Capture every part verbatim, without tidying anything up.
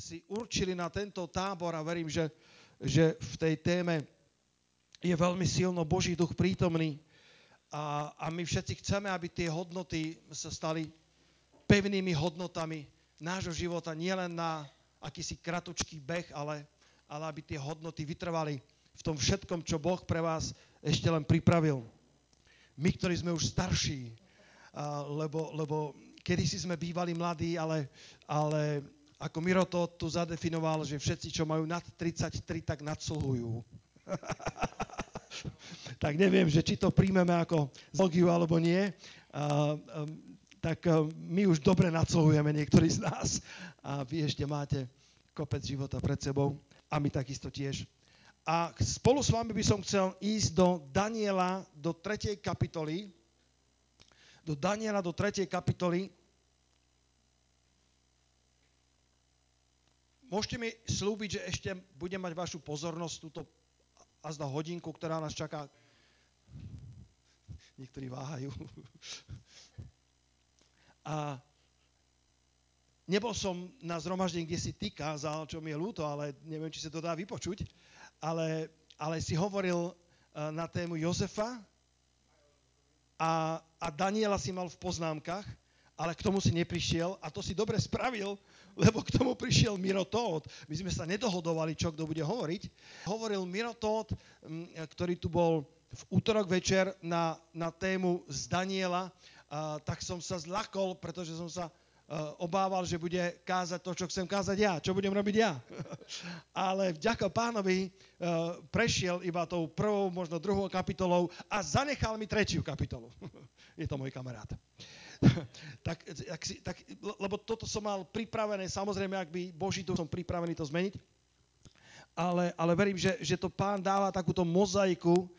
si určili na tento tábor a verím, že, že v tej téme je veľmi silno Boží duch prítomný a, a my všetci chceme, aby tie hodnoty sa stali pevnými hodnotami nášho života, nielen na akýsi kratučký beh, ale, ale aby tie hodnoty vytrvali v tom všetkom, čo Boh pre vás ešte len pripravil. My, ktorí sme už starší, lebo, lebo kedysi sme bývali mladí, ale, ale ako Miro to tu zadefinoval, že všetci, čo majú nad tridsaťtri, tak nadsluhujú. Tak neviem, že či to príjmeme ako logiu alebo nie, tak my už dobre nadsluhujeme niektorí z nás a vy ešte máte kopec života pred sebou a my takisto tiež. A spolu s vami by som chcel ísť do Daniela, do tretej kapitoly. Do Daniela, do tretej kapitoly. Môžete mi slúbiť, že ešte budem mať vašu pozornosť, túto azda hodinku, ktorá nás čaká. Niektorí váhajú. A nebol som na zhromaždení, kde si ty kázal, čo mi je ľúto, ale neviem, či sa to dá vypočuť. Ale, ale si hovoril na tému Jozefa a, a Daniela si mal v poznámkach, ale k tomu si neprišiel a to si dobre spravil, lebo k tomu prišiel Miro Tóth. My sme sa nedohodovali, čo kto bude hovoriť. Hovoril Miro Tóth, ktorý tu bol v útorok večer na, na tému z Daniela, a, tak som sa zlakol, pretože som sa obával, že bude kázať to, čo chcem kázať ja, čo budem robiť ja. Ale vďaka pánovi prešiel iba tou prvou, možno druhou kapitolou a zanechal mi tretiu kapitolu. Je to môj kamarát. tak, tak, tak, lebo toto som mal pripravené, samozrejme, ak by Boží duch som pripravený to zmeniť, ale, ale verím, že, že to pán dáva takúto mozaiku,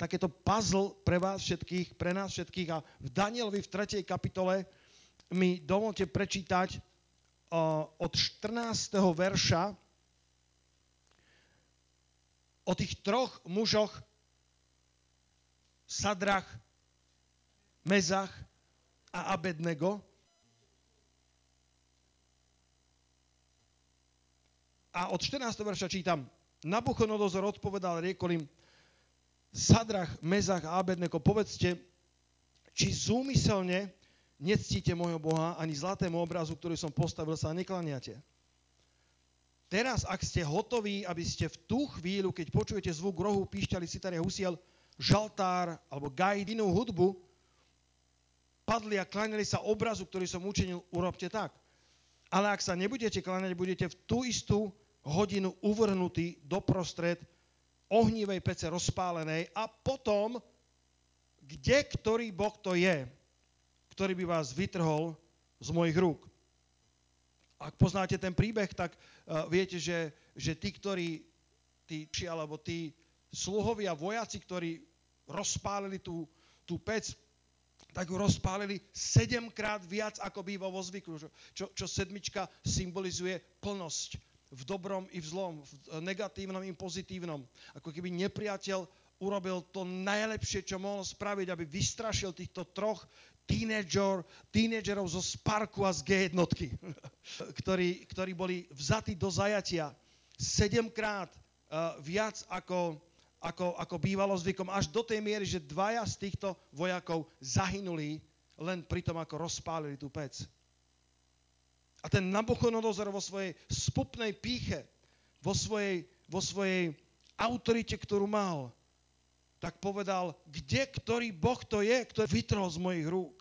takéto puzzle pre vás všetkých, pre nás všetkých a v Danielovi v tretej kapitole mi dovolte prečítať od štrnásteho verša o tých troch mužoch Sadrach, Mezach a Abednego. A od štrnásteho verša čítam. Nabuchodonozor odpovedal, riekol im, Sadrach, Mezach a Abednego, povedzte, či zúmyselne nectíte môjho Boha, ani zlatému obrazu, ktorý som postavil, sa neklaniate. Teraz, ak ste hotoví, aby ste v tú chvíľu, keď počujete zvuk rohu, píšťali, citary, husiel, žaltár alebo gajd, inú hudbu, padli a kláňali sa obrazu, ktorý som učinil, urobte tak. Ale ak sa nebudete kláňať, budete v tú istú hodinu uvrhnutí doprostred ohnívej pece rozpálenej a potom, kde ktorý Boh to je, ktorý by vás vytrhol z mojich rúk. Ak poznáte ten príbeh, tak uh, viete, že, že tí, ktorí, tí, či, alebo tí sluhovia, vojaci, ktorí rozpálili tú, tú pec, tak ju rozpálili sedemkrát viac, ako býva vo zvyku, čo, čo sedmička symbolizuje plnosť v dobrom i v zlom, v negatívnom i pozitívnom. Ako keby nepriateľ urobil to najlepšie, čo mohol spraviť, aby vystrašil týchto troch tínedžer, tínedžerov zo Sparku a z gé jedna, ktorí, ktorí boli vzatí do zajatia sedemkrát uh, viac, ako, ako, ako bývalo zvykom, až do tej miery, že dvaja z týchto vojakov zahynuli len pri tom, ako rozpálili tú pec. A ten Nabuchodonozor vo svojej spupnej pýche, vo svojej, vo svojej autorite, ktorú mal, tak povedal, kde ktorý Boh to je, ktorý vytrhol z mojich rúk.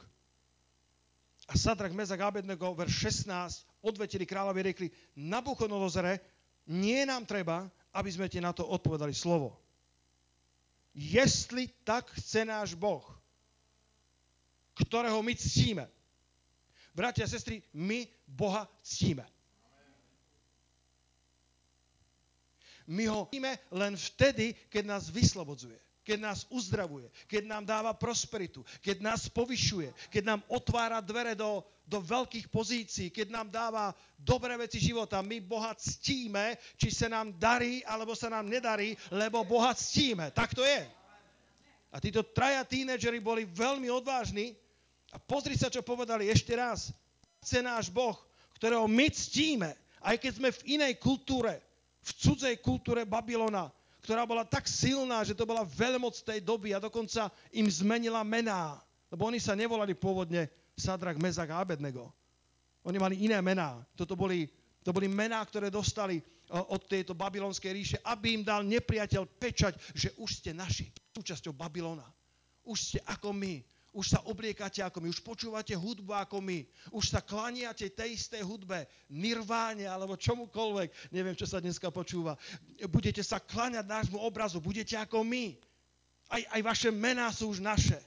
A Sadrach, Mezach a Abednego, verš šestnásť, odvetili kráľovi a riekli, Nabuchodonozore, nie nám treba, aby sme ti na to odpovedali slovo. Jestli tak chce náš Boh, ktorého my ctíme. Bratia a sestry, my Boha ctíme. My ho ctíme len vtedy, keď nás vyslobodzuje. Keď nás uzdravuje, keď nám dáva prosperitu, keď nás povyšuje, keď nám otvára dvere do, do veľkých pozícií, keď nám dáva dobré veci života. My Boha ctíme, či sa nám darí, alebo sa nám nedarí, lebo Boha ctíme. Tak to je. A títo traja tínedžeri boli veľmi odvážni. A pozri sa, čo povedali ešte raz. Chce náš Boh, ktorého my ctíme a Aj keď sme v inej kultúre, v cudzej kultúre Babylona, ktorá bola tak silná, že to bola veľmoc tej doby a dokonca im zmenila mená. Lebo oni sa nevolali pôvodne Šadrach, Mešach a Abednego. Oni mali iné mená. Toto boli, to boli mená, ktoré dostali od tejto babylonskej ríše, aby im dal nepriateľ pečať, že už ste naši, súčasťou Babylona. Už ste ako my. Už sa obliekate ako my, už počúvate hudbu ako my, už sa klaniate tej istej hudbe, Nirváne alebo čomukoľvek, neviem, čo sa dneska počúva. Budete sa klaniať nášmu obrazu, budete ako my. Aj, aj vaše mená sú už naše.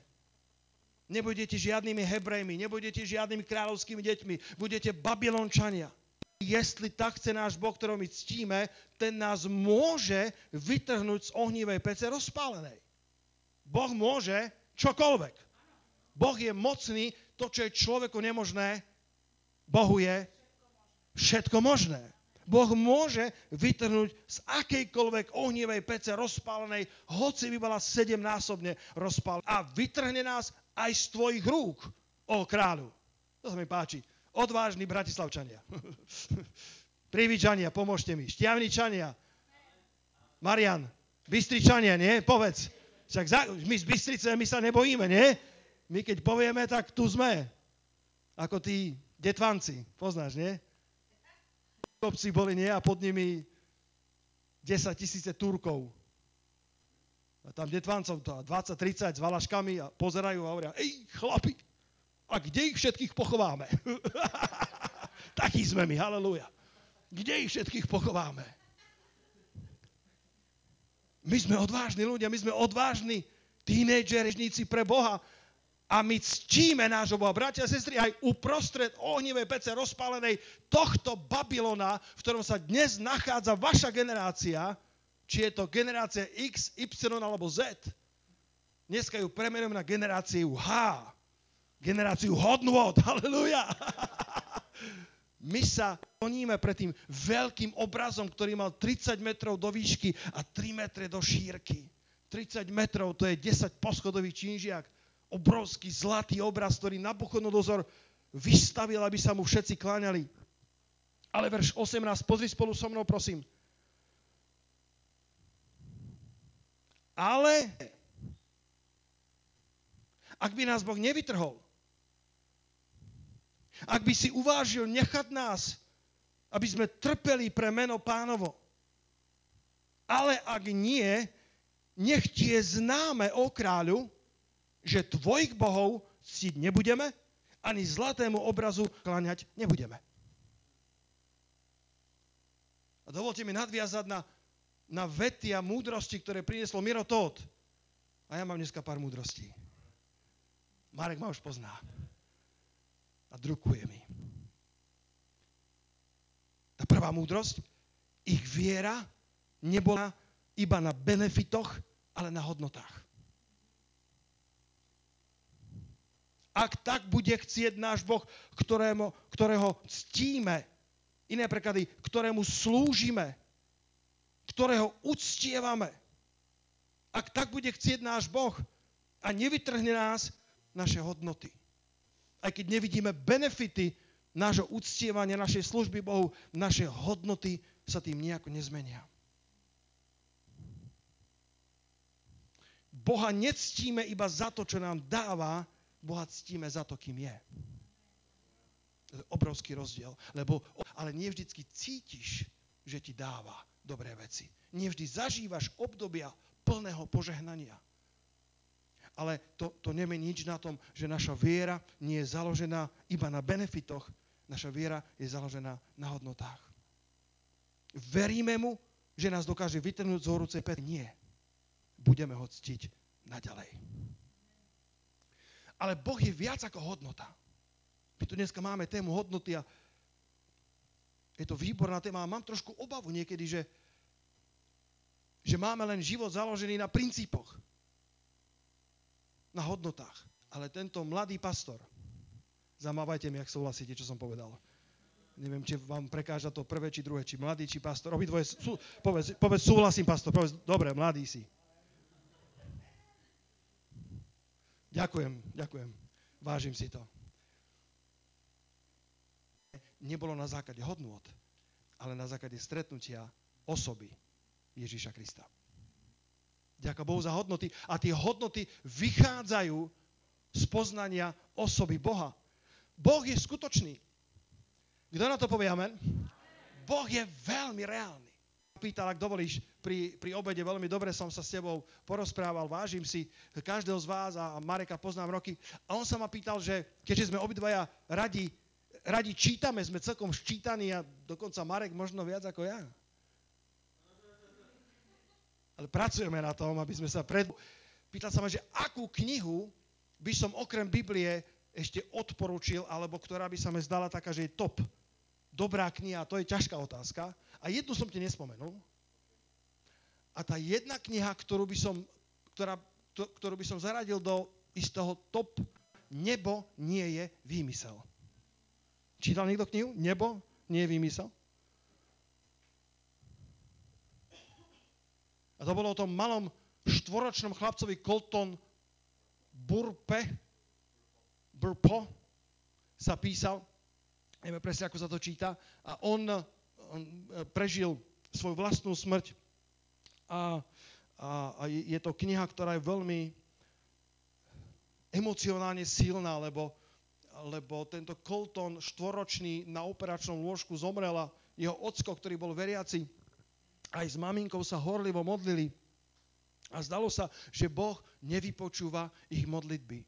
Nebudete žiadnymi Hebrejmi, nebudete žiadnymi kráľovskými deťmi, budete Babylončania. Jestli tak chce náš Boh, ktorého my ctíme, ten nás môže vytrhnúť z ohnívej pece rozpálenej. Boh môže čokoľvek. Boh je mocný, to, čo je človeku nemožné, Bohu je všetko možné. Boh môže vytrhnúť z akejkoľvek ohnívej pece rozpálenej, hoci by bola sedemnásobne rozpálená. A vytrhne nás aj z tvojich rúk, ó kráľu. To sa mi páči. Odvážni Bratislavčania. Prievidžania, pomôžte mi. Štiavničania. Marian, Bystričania, nie? Povedz. Však za, my z Bystrice, my sa nebojíme, nie? My keď povieme, tak tu sme. Ako tí detvanci. Poznáš, nie? Kopci boli, nie? A pod nimi desaťtisíce Turkov. A tam detvancov dvadsať tridsať s valaškami a pozerajú a hovoria, ej, chlapi, a kde ich všetkých pochováme? Takí sme my, haleluja. Kde ich všetkých pochováme? My sme odvážni ľudia, my sme odvážni tínejdžerižníci pre Boha. A my ctíme nášho Boha. Bratia a sestry, aj uprostred ohnivej pece rozpálenej tohto Babylona, v ktorom sa dnes nachádza vaša generácia, či je to generácia X, Y alebo Z. Dneska ju premenujem na generáciu H. Generáciu hodnôt. Halelúja. My sa kloníme pred tým veľkým obrazom, ktorý mal tridsať metrov do výšky a tri metre do šírky. tridsať metrov, to je desať poschodových činžiak. Obrovský zlatý obraz, ktorý Nabuchodonozor vystavil, aby sa mu všetci kláňali. Ale verš osemnásť, pozri spolu so mnou, prosím. Ale ak by nás Boh nevytrhol, ak by si uvážil nechať nás, aby sme trpeli pre meno Pánovo, ale ak nie, nech ti je známe, ó kráľu, že tvojich bohov ctiť nebudeme, ani zlatému obrazu kláňať nebudeme. A dovolte mi nadviazať na, na vety a múdrosti, ktoré prinieslo Miro Tóth. A ja mám dneska pár múdrostí. Marek ma už pozná. A drukuje mi. Tá prvá múdrosť, ich viera nebola iba na benefitoch, ale na hodnotách. Ak tak bude chcieť náš Boh, ktorému, ktorého ctíme, iné preklady, ktorému slúžime, ktorého uctievame. Ak tak bude chcieť náš Boh a nevytrhne nás naše hodnoty. Aj keď nevidíme benefity nášho uctievania, našej služby Bohu, naše hodnoty sa tým nejako nezmenia. Boha nectíme iba za to, čo nám dáva, Boha ctíme za to, kým je. Obrovský rozdiel. Lebo, ale nevždycky cítiš, že ti dáva dobré veci. Nevždy zažívaš obdobia plného požehnania. Ale to, to nemení nič na tom, že naša viera nie je založená iba na benefitoch. Naša viera je založená na hodnotách. Veríme mu, že nás dokáže vytrhnúť z horúcej pece? Nie. Budeme ho ctiť naďalej. Ale Boh je viac ako hodnota. My tu dneska máme tému hodnoty a je to výborná téma. A mám trošku obavu niekedy, že, že máme len život založený na princípoch, na hodnotách. Ale tento mladý pastor, zamávajte mi, ak súhlasíte, čo som povedal. Neviem, či vám prekáža to prvé, či druhé, či mladý, či pastor. Obidvoje, sú, povedz, povedz, súhlasím, pastor. Povedz, dobre, mladý si. Ďakujem, ďakujem. Vážim si to. Nebolo na základe hodnôt, ale na základe stretnutia osoby Ježíša Krista. Ďakujem Bohu za hodnoty. A tie hodnoty vychádzajú z poznania osoby Boha. Boh je skutočný. Kto na to povie amen? Boh je veľmi reálny. Pýtal, ak dovolíš, pri, pri obede veľmi dobre som sa s tebou porozprával, vážim si každého z vás a Mareka poznám roky. A on sa ma pýtal, že keďže sme obidvaja radi, radi čítame, sme celkom ščítaní a dokonca Marek možno viac ako ja. Ale pracujeme na tom, aby sme sa pred... Pýtal sa ma, že akú knihu by som okrem Biblie ešte odporučil, alebo ktorá by sa mi zdala taká, že je top. Dobrá kniha, to je ťažká otázka. A jednu som ti nespomenul. A tá jedna kniha, ktorú by som, ktorá, to, ktorú by som zaradil do istého top, Nebo nie je výmysel. Čítal niekto knihu? Nebo nie je výmysel? A to bolo o tom malom štvoročnom chlapcovi Colton Burpe, Burpo sa písal, neviem presne, ako sa to číta, a on, on prežil svoju vlastnú smrť a, a, a je to kniha, ktorá je veľmi emocionálne silná, lebo, lebo tento Colton štvoročný na operačnom lôžku zomrel a jeho ocko, ktorý bol veriaci, aj s maminkou sa horlivo modlili a zdalo sa, že Boh nevypočúva ich modlitby.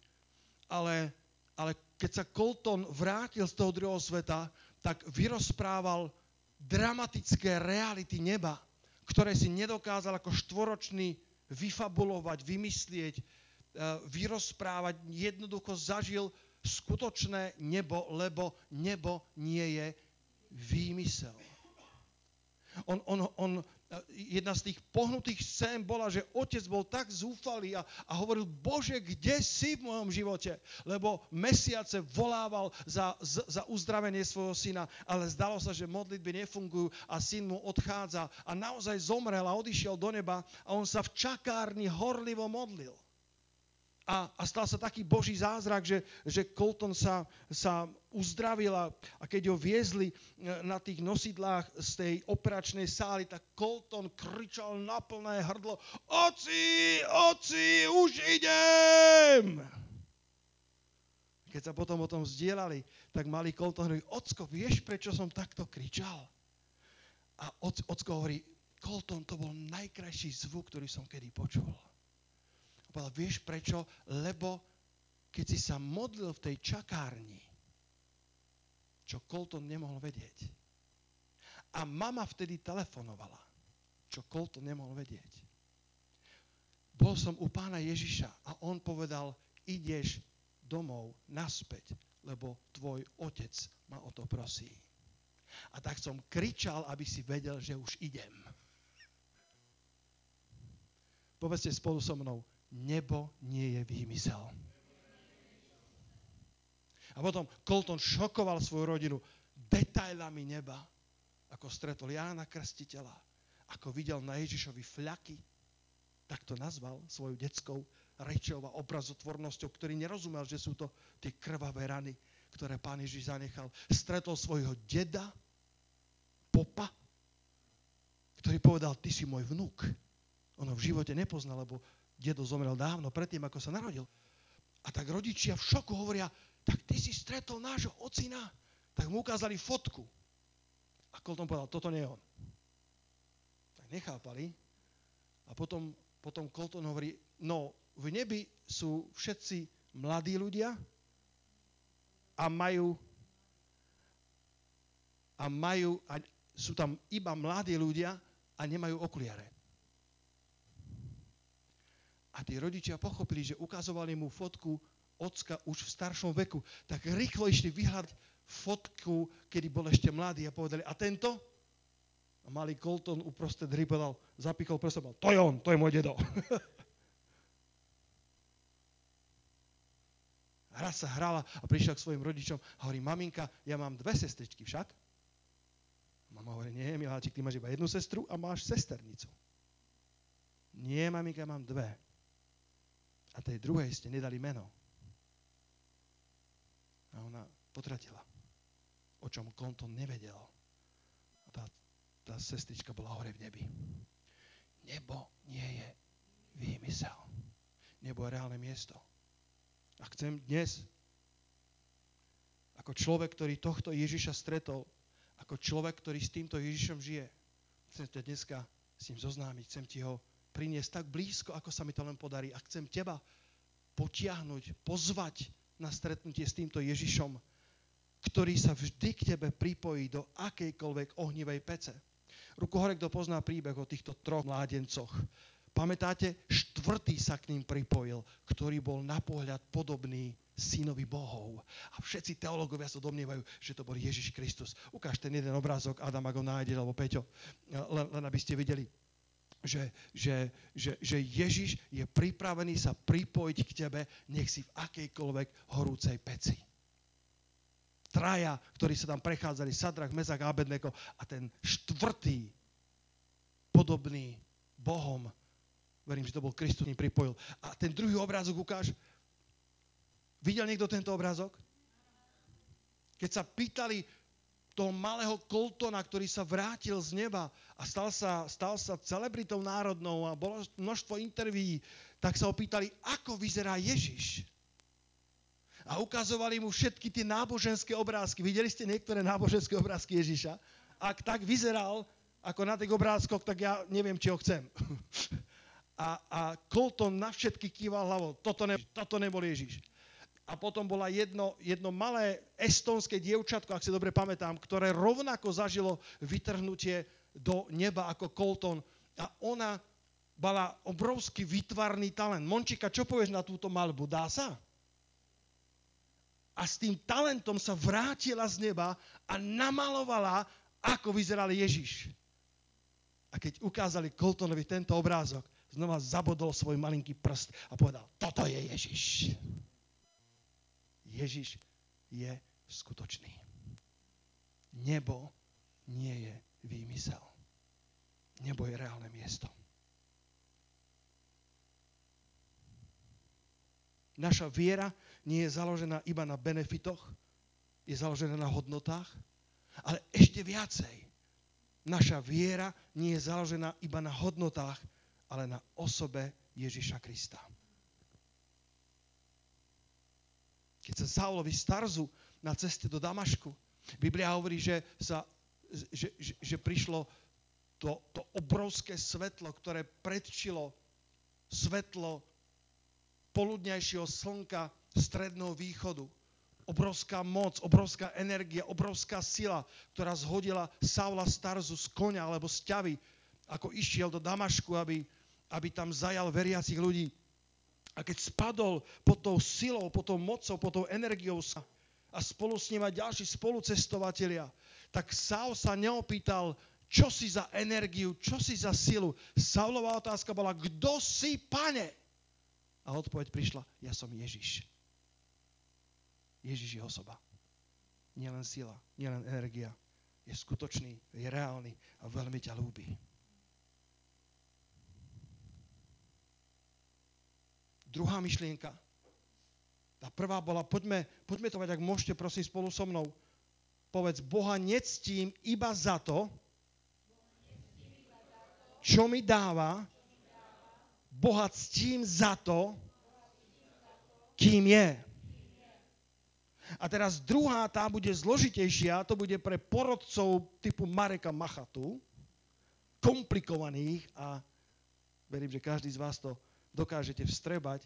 Ale, ale keď sa Colton vrátil z toho druhého sveta, tak vyrozprával dramatické reality neba, ktoré si nedokázal ako štvoročný vyfabulovať, vymyslieť, vyrozprávať. Jednoducho zažil skutočné nebo, lebo nebo nie je výmysel. On, on, on, jedna z tých pohnutých scén bola, že otec bol tak zúfalý a, a hovoril, Bože, kde si v mojom živote? Lebo mesiace volával za, za uzdravenie svojho syna, ale zdalo sa, že modlitby nefungujú a syn mu odchádza a naozaj zomrel a odišiel do neba a on sa v čakárni horlivo modlil. A, a stal sa taký Boží zázrak, že, že Colton sa, sa uzdravil a, a keď ho viezli na tých nosidlách z tej operačnej sály, tak Colton kričal na plné hrdlo, Oci, oci, už idem! Keď sa potom o tom vzdielali, tak malý Colton hovorí, Ocko, vieš, prečo som takto kričal? A Ocko hovorí, Colton, to bol najkrajší zvuk, ktorý som kedy počul. Povedal, vieš prečo? Lebo keď si sa modlil v tej čakárni, čo Colton nemohol vedieť. A mama vtedy telefonovala, čo Colton nemohol vedieť. Bol som u pána Ježiša a on povedal, ideš domov naspäť, lebo tvoj otec ma o to prosí. A tak som kričal, aby si vedel, že už idem. Povedzte spolu so mnou, nebo nie je výmysel. A potom Colton šokoval svoju rodinu detailami neba, ako stretol Jána Krstiteľa, ako videl na Ježišovi fľaky, tak to nazval svojou detskou rečou a obrazotvornosťou, ktorý nerozumel, že sú to tie krvavé rany, ktoré pán Ježiš zanechal. Stretol svojho deda, popa, ktorý povedal, ty si môj vnuk. On ho v živote nepoznal, lebo dedo zomrel dávno, predtým, ako sa narodil. A tak rodičia v šoku hovoria, tak ty si stretol nášho ocina. Tak mu ukázali fotku. A Colton povedal, toto nie je on. Tak nechápali. A potom, potom Colton hovorí, no v nebi sú všetci mladí ľudia a majú a majú a sú tam iba mladí ľudia a nemajú okuliare. A tí rodičia pochopili, že ukazovali mu fotku ocka už v staršom veku. Tak rýchlo išli vyhľadať fotku, kedy bol ešte mladý a povedali, a tento? A malý Colton uprostred hry povedal, zapíchol prstom, to je on, to je môj dedo. Hra sa hrala a prišiel k svojim rodičom a hovorí, maminka, ja mám dve sestričky však. Mama hovorí, nie, miláčik, ty máš iba jednu sestru a máš sesternicu. Nie, maminka, mám dve. A tej druhej ste nedali meno. A ona potratila, o čom Colton nevedel. A tá tá sestrička bola hore v nebi. Nebo nie je výmysel. Nebo je reálne miesto. A chcem dnes, ako človek, ktorý tohto Ježiša stretol, ako človek, ktorý s týmto Ježišom žije, chcem ťa dneska s ním zoznámiť, chcem ti ho priniesť tak blízko, ako sa mi to len podarí. A chcem teba potiahnuť, pozvať na stretnutie s týmto Ježišom, ktorý sa vždy k tebe pripojí do akejkoľvek ohnivej pece. Ruku hore, kto pozná príbeh o týchto troch mládencoch. Pamätáte, štvrtý sa k ním pripojil, ktorý bol na pohľad podobný synovi bohov. A všetci teológovia sa domnievajú, že to bol Ježiš Kristus. Ukáž ten jeden obrázok, Adam, ak ho nájde, alebo Peťo, len, len aby ste videli, že, že, že, že Ježiš je pripravený sa pripojiť k tebe, nech si v akejkoľvek horúcej peci. Traja, ktorí sa tam prechádzali, Sadrach, Mešach a Abednego, a ten štvrtý, podobný Bohom, verím, že to bol Kristus, ním pripojil. A ten druhý obrázok ukáž. Videl niekto tento obrázok? Keď sa pýtali toho malého Coltona, ktorý sa vrátil z neba a stal sa, stal sa celebritou národnou a bolo množstvo intervií, tak sa ho pýtali, ako vyzerá Ježiš. A ukazovali mu všetky tie náboženské obrázky. Videli ste niektoré náboženské obrázky Ježiša? Ak tak vyzeral, ako na tých obrázkoch, tak ja neviem, či ho chcem. A, a Colton na všetky kýval hlavou. Toto, ne, toto nebol Ježiš. A potom bola jedno, jedno malé estonské dievčatko, ak si dobre pamätám, ktoré rovnako zažilo vytrhnutie do neba ako Colton. A ona mala obrovský výtvarný talent. Mončika, čo povieš na túto maľbu? Dá sa? A s tým talentom sa vrátila z neba a namalovala, ako vyzeral Ježiš. A keď ukázali Coltonovi tento obrázok, znova zabodol svoj malinký prst a povedal, toto je Ježiš. Ježiš je skutočný. Nebo nie je výmysel. Nebo je reálne miesto. Naša viera nie je založená iba na benefitoch, je založená na hodnotách, ale ešte viacej. Naša viera nie je založená iba na hodnotách, ale na osobe Ježiša Krista. Keď sa Saulovi z Tarzu na ceste do Damašku, Biblia hovorí, že, sa, že, že, že prišlo to, to obrovské svetlo, ktoré predčilo svetlo poludňajšieho slnka stredného východu. Obrovská moc, obrovská energia, obrovská sila, ktorá zhodila Saula z Tarzu z konia alebo z ťavy, ako išiel do Damašku, aby, aby tam zajal veriacich ľudí. A keď spadol pod tou silou, pod tou mocou, pod tou energiou sa a spolu s ním aj ďalší spolucestovatelia, tak Saul sa neopýtal, čo si za energiu, čo si za silu. Saulová otázka bola, kto si, pane? A odpoveď prišla, ja som Ježiš. Ježiš je osoba. Nielen sila, nielen energia. Je skutočný, je reálny a veľmi ťa ľúbi. Druhá myšlienka. Tá prvá bola, poďme, poďme to mať, ak môžete, prosím, spolu so mnou. Povedz, Boha nectím iba za to, čo mi dáva. Boha ctím za to, kým je. A teraz druhá, tá bude zložitejšia, to bude pre porodcov typu Mareka Machatu, komplikovaných, a verím, že každý z vás to dokážete vstrebať.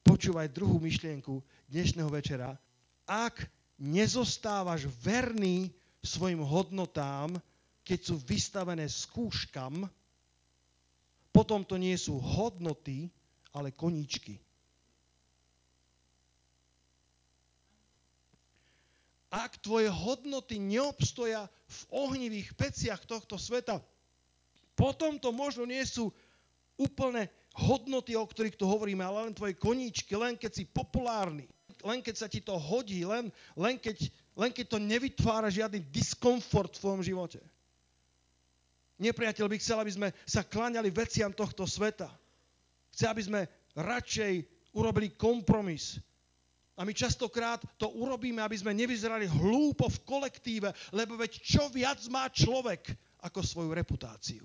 Počúvaj druhú myšlienku dnešného večera. Ak nezostávaš verný svojim hodnotám, keď sú vystavené skúškam, potom to nie sú hodnoty, ale koníčky. Ak tvoje hodnoty neobstoja v ohnivých peciach tohto sveta, potom to možno nie sú úplne hodnoty, o ktorých tu hovoríme, ale len tvoje koníčky, len keď si populárny, len keď sa ti to hodí, len, len, keď, len keď to nevytvára žiadny diskomfort v tvojom živote. Nepriateľ by chcel, aby sme sa kláňali veciam tohto sveta. Chce, aby sme radšej urobili kompromis. A my častokrát to urobíme, aby sme nevyzerali hlúpo v kolektíve, lebo veď čo viac má človek, ako svoju reputáciu.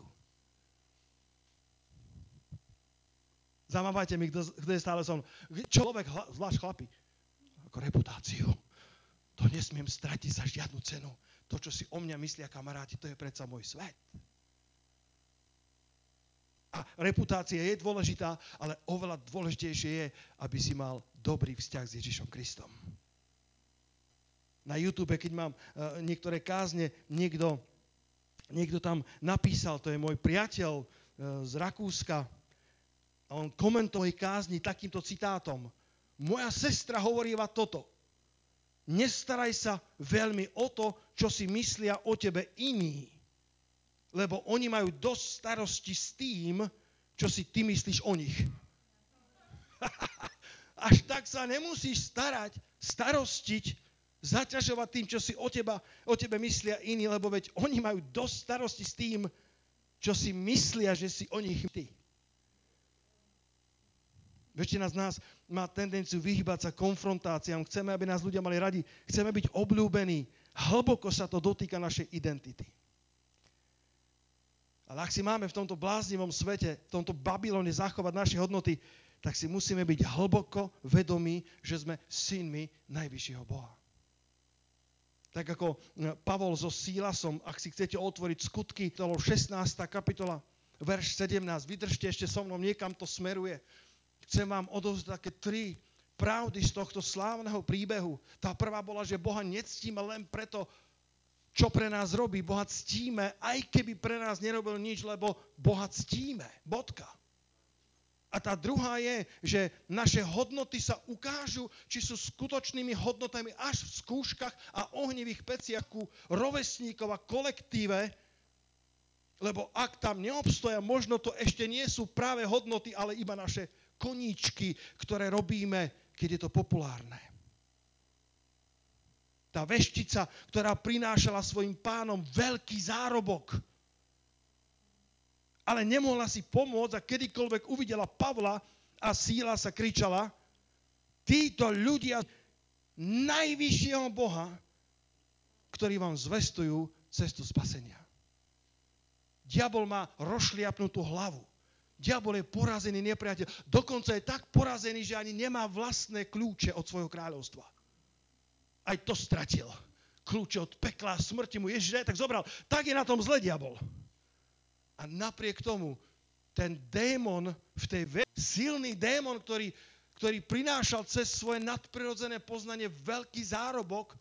Zamávajte mi, kde je stále som. Človek, zvlášť chlapi, ako reputáciu. To nesmiem stratiť za žiadnu cenu. To, čo si o mňa myslia kamaráti, to je predsa môj svet. A reputácia je dôležitá, ale oveľa dôležitejšie je, aby si mal dobrý vzťah s Ježišom Kristom. Na YouTube, keď mám niektoré kázne, niekto, niekto tam napísal, to je môj priateľ z Rakúska, a on komentuje kázni takýmto citátom. Moja sestra hovoríva toto. Nestaraj sa veľmi o to, čo si myslia o tebe iní, lebo oni majú dosť starosti s tým, čo si ty myslíš o nich. Až tak sa nemusíš starať, starostiť, zaťažovať tým, čo si o, teba, o tebe myslia iní, lebo veď oni majú dosť starosti s tým, čo si myslia, že si o nich ty. Väčšina z nás má tendenciu vyhýbať sa konfrontáciám. Chceme, aby nás ľudia mali radi. Chceme byť obľúbení. Hlboko sa to dotýka našej identity. Ale ak si máme v tomto bláznivom svete, v tomto Babylone zachovať naše hodnoty, tak si musíme byť hlboko vedomí, že sme synmi najvyššieho Boha. Tak ako Pavol so Sílasom, ak si chcete otvoriť skutky, to je šestnásta kapitola, verš sedemnásť. Vydržte ešte so mnou, niekam to smeruje. Chcem vám odovzdať také tri pravdy z tohto slávneho príbehu. Tá prvá bola, že Boha nectíme len preto, čo pre nás robí. Boha ctíme, aj keby pre nás nerobil nič, lebo Boha ctíme. Bodka. A tá druhá je, že naše hodnoty sa ukážu, či sú skutočnými hodnotami až v skúškach a ohnivých peciach ku rovesníkov a kolektíve, lebo ak tam neobstoja, možno to ešte nie sú práve hodnoty, ale iba naše koníčky, ktoré robíme, keď je to populárne. Tá veštica, ktorá prinášala svojim pánom veľký zárobok, ale nemohla si pomôcť a kedykoľvek uvidela Pavla a Sílasa, kričala, títo ľudia najvyššieho Boha, ktorí vám zvestujú cestu spasenia. Diabol má rozšliapnutú hlavu. Diabol je porazený nepriateľ. Dokonca je tak porazený, že ani nemá vlastné kľúče od svojho kráľovstva. Aj to stratil. Kľúče od pekla, smrti mu Ježiš tak zobral. Tak je na tom zle diabol. A napriek tomu, ten démon v tej ve- silný démon, ktorý, ktorý prinášal cez svoje nadprirodzené poznanie veľký zárobok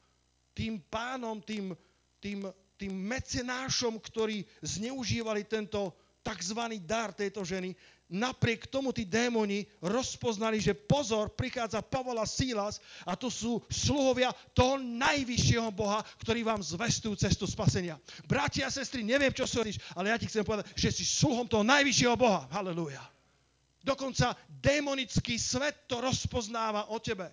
tým pánom, tým, tým, tým mecenášom, ktorí zneužívali tento takzvaný dar tejto ženy, napriek tomu tí démoni rozpoznali, že pozor, prichádza Pavol a Sílas a to sú sluhovia toho najvyššieho Boha, ktorí vám zvestujú cestu spasenia. Bratia a sestry, neviem, čo si hovoríš, ale ja ti chcem povedať, že si sluhom toho najvyššieho Boha. Halelúja. Dokonca démonický svet to rozpoznáva o tebe.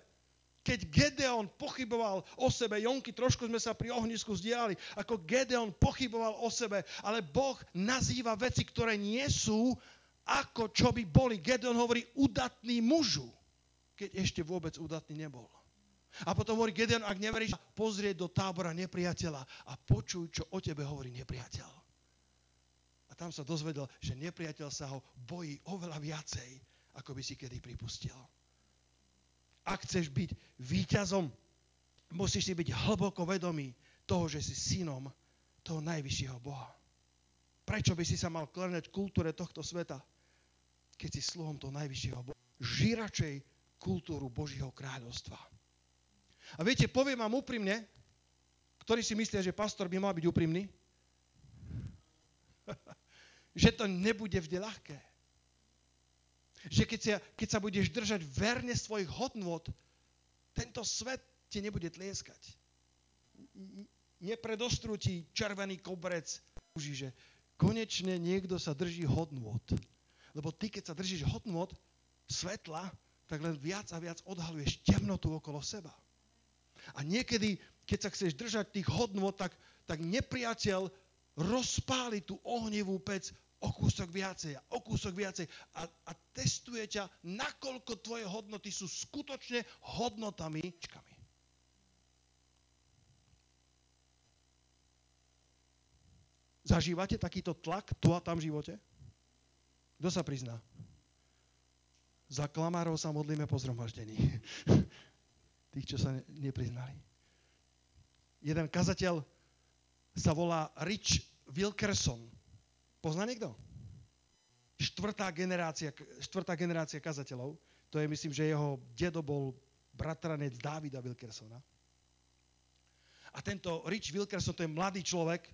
Keď Gedeon pochyboval o sebe, Jonky, trošku sme sa pri ohnisku zdieľali, ako Gedeon pochyboval o sebe, ale Boh nazýva veci, ktoré nie sú, ako čo by boli. Gedeon hovorí udatný mužu, keď ešte vôbec udatný nebol. A potom hovorí Gedeon, ak neveríš, pozrieť do tábora nepriateľa a počuj, čo o tebe hovorí nepriateľ. A tam sa dozvedel, že nepriateľ sa ho bojí oveľa viacej, ako by si kedy pripustil. Ak chceš byť víťazom, musíš si byť hlboko vedomý toho, že si synom toho najvyššieho Boha. Prečo by si sa mal kláňať kultúre tohto sveta, keď si sluhom toho najvyššieho Boha? Žij radšej kultúru Božieho kráľovstva. A viete, poviem vám úprimne, ktorí si myslia, že pastor by mal byť úprimný, že to nebude vždy ľahké. Že keď sa, keď sa budeš držať verne svojich hodnôt, tento svet ti nebude tlieskať. Nepredostrú ti červený koberec. Že konečne niekto sa drží hodnôt. Lebo ty, keď sa držíš hodnôt, svetla, tak len viac a viac odhaluješ temnotu okolo seba. A niekedy, keď sa chceš držať tých hodnôt, tak, tak nepriateľ rozpáli tú ohnivú pec o kúsok viacej a o kúsok viacej a, a testuje ťa, nakoľko tvoje hodnoty sú skutočne hodnotami. Zažívate takýto tlak tu a tam v živote? Kto sa prizná? Za klamárov sa modlíme po zhromaždení. Tých, čo sa nepriznali. Jeden kazateľ sa volá Rich Wilkerson. Pozná niekto? Štvrtá generácia, štvrtá generácia kazateľov. To je, myslím, že jeho dedo bol bratranec Davida Wilkersona. A tento Rich Wilkerson, to je mladý človek,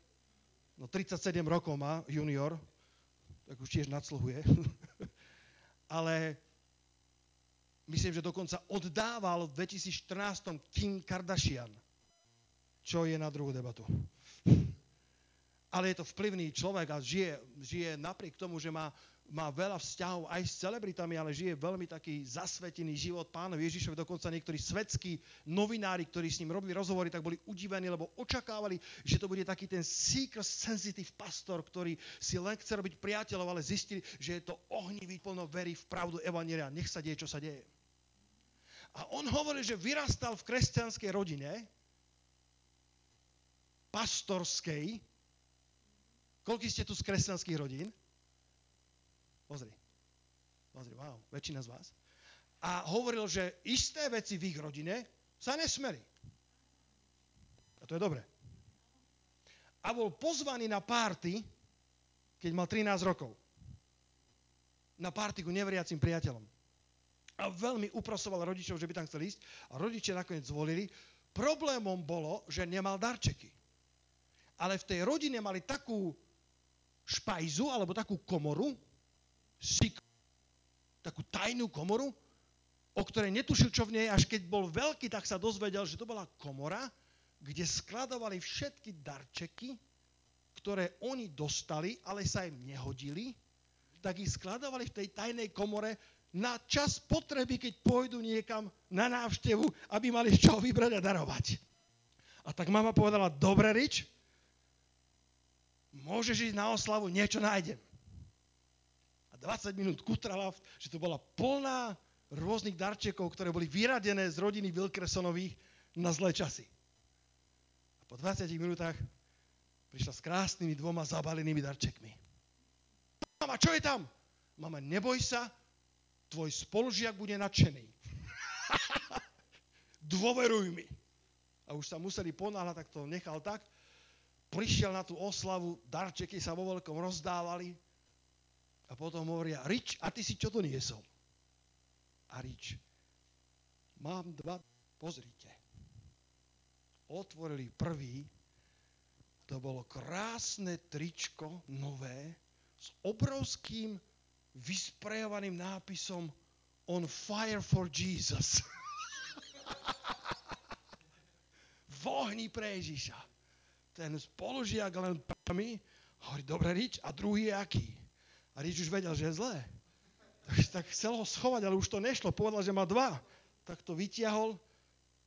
no tridsaťsedem rokov má, junior, tak už tiež nadsluhuje. Ale myslím, že dokonca oddával v dvetisícštrnásť Kim Kardashian, čo je na druhú debatu. Ale je to vplyvný človek a žije, žije napriek tomu, že má, má veľa vzťahov aj s celebritami, ale žije veľmi taký zasvetený život Pánovi Ježišovi. Dokonca niektorí svetskí novinári, ktorí s ním robili rozhovory, tak boli udivení, lebo očakávali, že to bude taký ten secret sensitive pastor, ktorý si len chce robiť priateľov, ale zistili, že je to ohnivý, plno verí v pravdu evanjelia. Nech sa deje, čo sa deje. A on hovorí, že vyrastal v kresťanskej rodine, pastorskej. Koľko ste tu z kresťanských rodín? Pozri. Pozri, wow, väčšina z vás. A hovoril, že isté veci v ich rodine sa nesmeli. A to je dobre. A bol pozvaný na párty, keď mal trinásť rokov. Na párty ku neveriacim priateľom. A veľmi uprosoval rodičov, že by tam chceli ísť. A rodičia nakoniec zvolili. Problémom bolo, že nemal darčeky. Ale v tej rodine mali takú špajzu, alebo takú komoru, takú tajnú komoru, o ktorej netušil, čo v nej, až keď bol veľký, tak sa dozvedel, že to bola komora, kde skladovali všetky darčeky, ktoré oni dostali, ale sa im nehodili, tak ich skladovali v tej tajnej komore na čas potreby, keď pôjdu niekam na návštevu, aby mali z čoho vybrať a darovať. A tak mama povedala, dobre, Rič, môžeš ísť na oslavu, niečo nájdem. A dvadsať minút kutrala, že to bola plná rôznych darčekov, ktoré boli vyradené z rodiny Wilkersonových na zlé časy. A po dvadsiatich minútach prišla s krásnymi dvoma zabalenými darčekmi. Mama, čo je tam? Mama, neboj sa, tvoj spolužiak bude nadšený. Dôveruj mi. A už sa museli ponáhľať, tak to nechal tak. Prišiel na tú oslavu, darčeky sa vo veľkom rozdávali a potom hovoria, Rič, a ty si čo to niesol? A Rič, mám dva, pozrite. Otvorili prvý, to bolo krásne tričko, nové, s obrovským vysprejovaným nápisom On fire for Jesus. V ohni pre Ježiša. Ten spolužiak len p***mi, hovorí, dobre, Rič, a druhý je aký? A Rič už vedel, že je zlé. Tak, tak chcel ho schovať, ale už to nešlo. Povedal, že má dva. Tak to vytiahol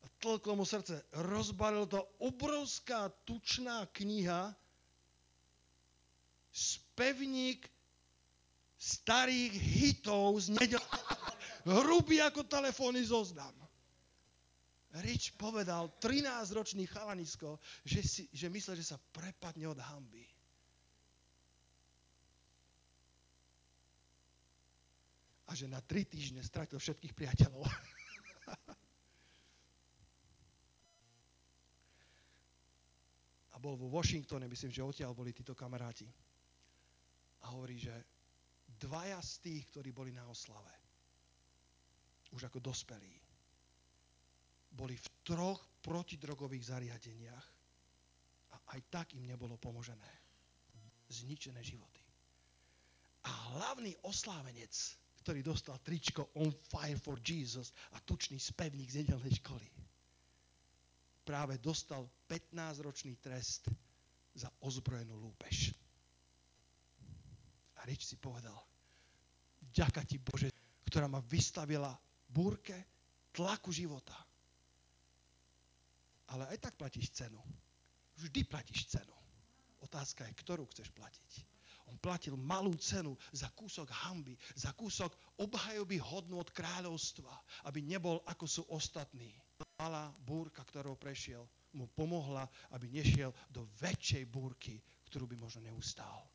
a tlklo mu srdce. Rozbalil to obrovská tučná kniha Spevník starých hitov z nedel. Hrubý ako telefónny zoznam. Rich povedal, trinásťročný chalanisko, že, si, že myslel, že sa prepadne od hanby. A že na tri týždne stratil všetkých priateľov. A bol vo Washingtone, myslím, že odtiaľ boli títo kamaráti. A hovorí, že dvaja z tých, ktorí boli na oslave, už ako dospelí, boli v troch protidrogových zariadeniach a aj tak im nebolo pomožené. Zničené životy. A hlavný oslávenec, ktorý dostal tričko On Fire for Jesus a tučný spevník z nedelnej školy, práve dostal pätnásťročný trest za ozbrojenú lúpež. A Rich si povedal, ďaká ti Bože, ktorá ma vystavila búrke tlaku života. Ale aj tak platíš cenu. Vždy platíš cenu. Otázka je, ktorú chceš platiť. On platil malú cenu za kúsok hanby, za kúsok obhajoby hodnôt kráľovstva, aby nebol ako sú ostatní. Malá búrka, ktorou prešiel, mu pomohla, aby nešiel do väčšej búrky, ktorú by možno neustál.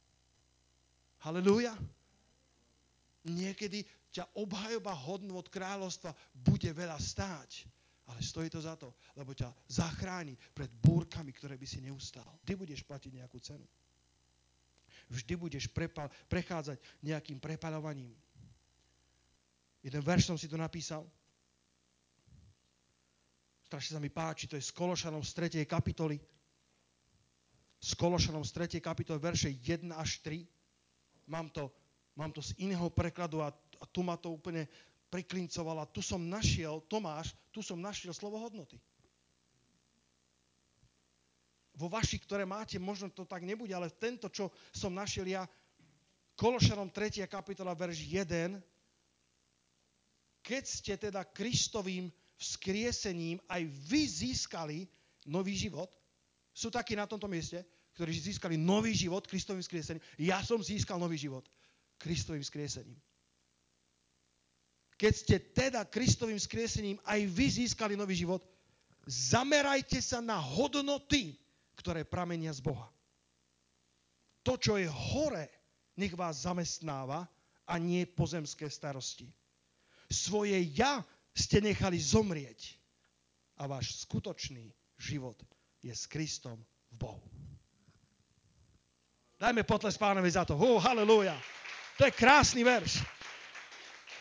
Halelúja. Niekedy ťa obhajoba hodnôt kráľovstva bude veľa stáť, ale stojí to za to, lebo ťa zachráni pred búrkami, ktoré by si neustál. Vždy budeš platiť nejakú cenu. Vždy budeš prepa- prechádzať nejakým prepaľovaním. Jeden verš som si to napísal. Strašne sa mi páči, to je s Kološanom z tretej kapitoly. S Kološanom z tretej kapitoly, verše jeden až tri. Mám to, mám to z iného prekladu a, a tu ma to úplne priklincovala. Tu som našiel, Tomáš, tu som našiel slovo hodnoty. Vo vašich, ktoré máte, možno to tak nebude, ale tento, čo som našiel ja, Kološanom tretia kapitola, verš jeden. Keď ste teda Kristovým vzkriesením aj vy získali nový život, sú takí na tomto mieste, ktorí získali nový život Kristovým vzkriesením. Ja som získal nový život Kristovým vzkriesením. Keď ste teda Kristovým vzkriesením aj vy získali nový život, zamerajte sa na hodnoty, ktoré pramenia z Boha. To, čo je hore, nech vás zamestnáva a nie pozemské starosti. Svoje ja ste nechali zomrieť a váš skutočný život je s Kristom v Bohu. Dajme potlesk Pánovi za to. Hú, halelúja. To je krásny verš.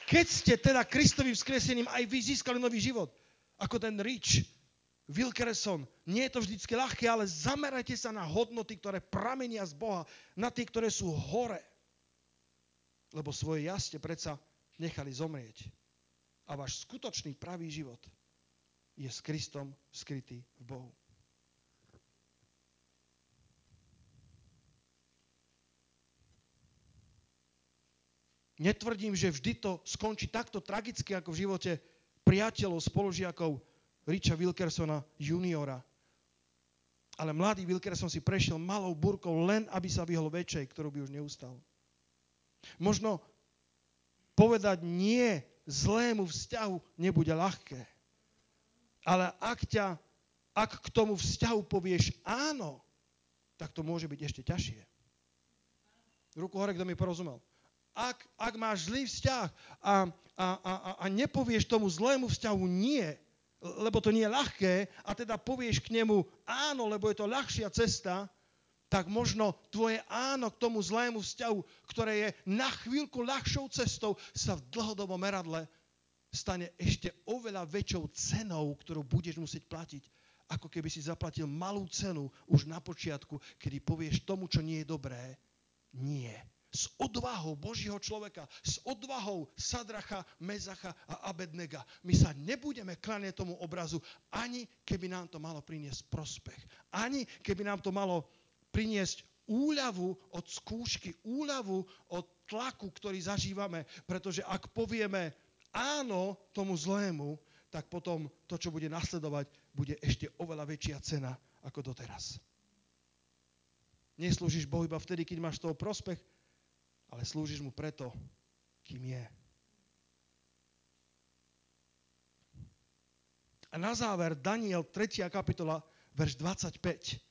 Keď ste teda Kristovým vzkriesením aj vy získali nový život, ako ten Rich Wilkerson, nie je to vždycky ľahké, ale zamerajte sa na hodnoty, ktoré pramenia z Boha, na tie, ktoré sú hore. Lebo svoje ja ste predsa nechali zomrieť. A váš skutočný pravý život je s Kristom skrytý v Bohu. Netvrdím, že vždy to skončí takto tragicky, ako v živote priateľov, spolužiakov Richa Wilkersona juniora. Ale mladý Wilkerson si prešiel malou búrkou len, aby sa vyhol väčšej, ktorú by už neustal. Možno povedať nie zlému vzťahu nebude ľahké. Ale ak, ťa, ak k tomu vzťahu povieš áno, tak to môže byť ešte ťažšie. Ruku hore, kto mi porozumel. Ak, ak máš zlý vzťah a, a, a, a nepovieš tomu zlému vzťahu nie, lebo to nie je ľahké, a teda povieš k nemu áno, lebo je to ľahšia cesta, tak možno tvoje áno k tomu zlému vzťahu, ktoré je na chvíľku ľahšou cestou, sa v dlhodobom meradle stane ešte oveľa väčšou cenou, ktorú budeš musieť platiť, ako keby si zaplatil malú cenu už na počiatku, kedy povieš tomu, čo nie je dobré, nie. S odvahou Božího človeka, s odvahou Sadracha, Mezacha a Abednega. My sa nebudeme kláňať tomu obrazu, ani keby nám to malo priniesť prospech. Ani keby nám to malo priniesť úľavu od skúšky, úľavu od tlaku, ktorý zažívame. Pretože ak povieme áno tomu zlému, tak potom to, čo bude nasledovať, bude ešte oveľa väčšia cena ako doteraz. Neslúžiš Bohu iba vtedy, keď máš toho prospech, ale slúžiš mu preto, kým je. A na záver Daniel tretia kapitola, verš dvadsaťpäť.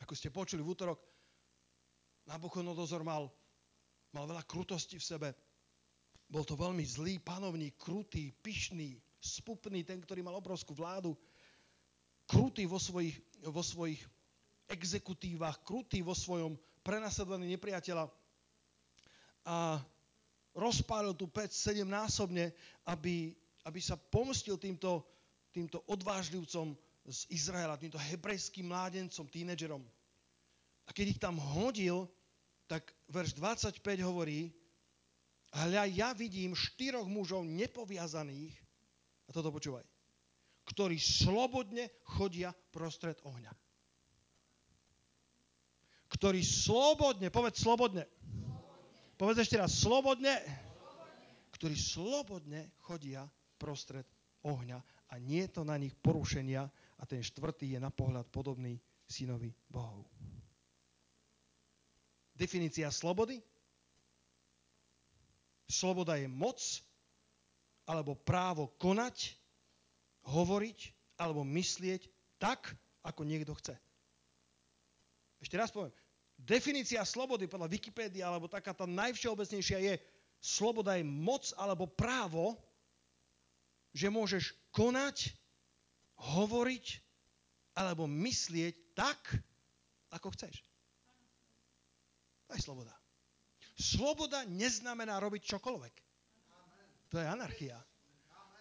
Ako ste počuli v útorok, Nabuchodonozor mal, mal veľa krutosti v sebe. Bol to veľmi zlý panovník, krutý, pyšný, spupný, ten, ktorý mal obrovskú vládu, krutý vo svojich, vo svojich exekutívach, krutý vo svojom prenasledovaní nepriateľa a rozpálil tú pec sedemnásobne, aby, aby sa pomstil týmto, týmto odvážlivcom z Izraela, týmto hebrejským mládencom, tínedžerom. A keď ich tam hodil, tak verš dvadsaťpäť hovorí: Hľa, ja vidím štyroch mužov nepoviazaných, a toto počúvaj, ktorí slobodne chodia prostred ohňa. Ktorí slobodne, povedz slobodne. slobodne. Povedz ešte raz, slobodne. slobodne. Ktorí slobodne chodia prostred ohňa a nie je to na nich porušenia a ten štvrtý je na pohľad podobný synovi Bohov. Definícia slobody? Sloboda je moc alebo právo konať, hovoriť alebo myslieť tak, ako niekto chce. Ešte raz poviem. Definícia slobody podľa Wikipédie alebo taká tá najvšeobecnejšia je sloboda je moc alebo právo, že môžeš konať, hovoriť alebo myslieť tak, ako chceš. To je sloboda. Sloboda neznamená robiť čokoľvek. To je anarchia.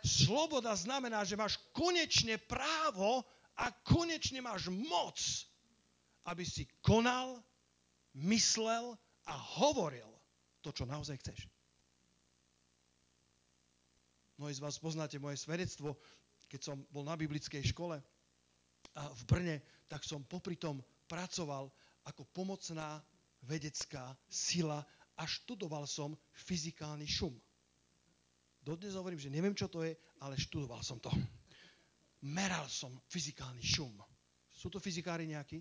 Sloboda znamená, že máš konečne právo a konečne máš moc, aby si konal, myslel a hovoril to, čo naozaj chceš. Mnohí z vás poznáte moje svedectvo, keď som bol na biblickej škole a v Brne, tak som popri tom pracoval ako pomocná vedecká sila a študoval som fyzikálny šum. Dodnes hovorím, že neviem, čo to je, ale študoval som to. Meral som fyzikálny šum. Sú to fyzikári nejakí?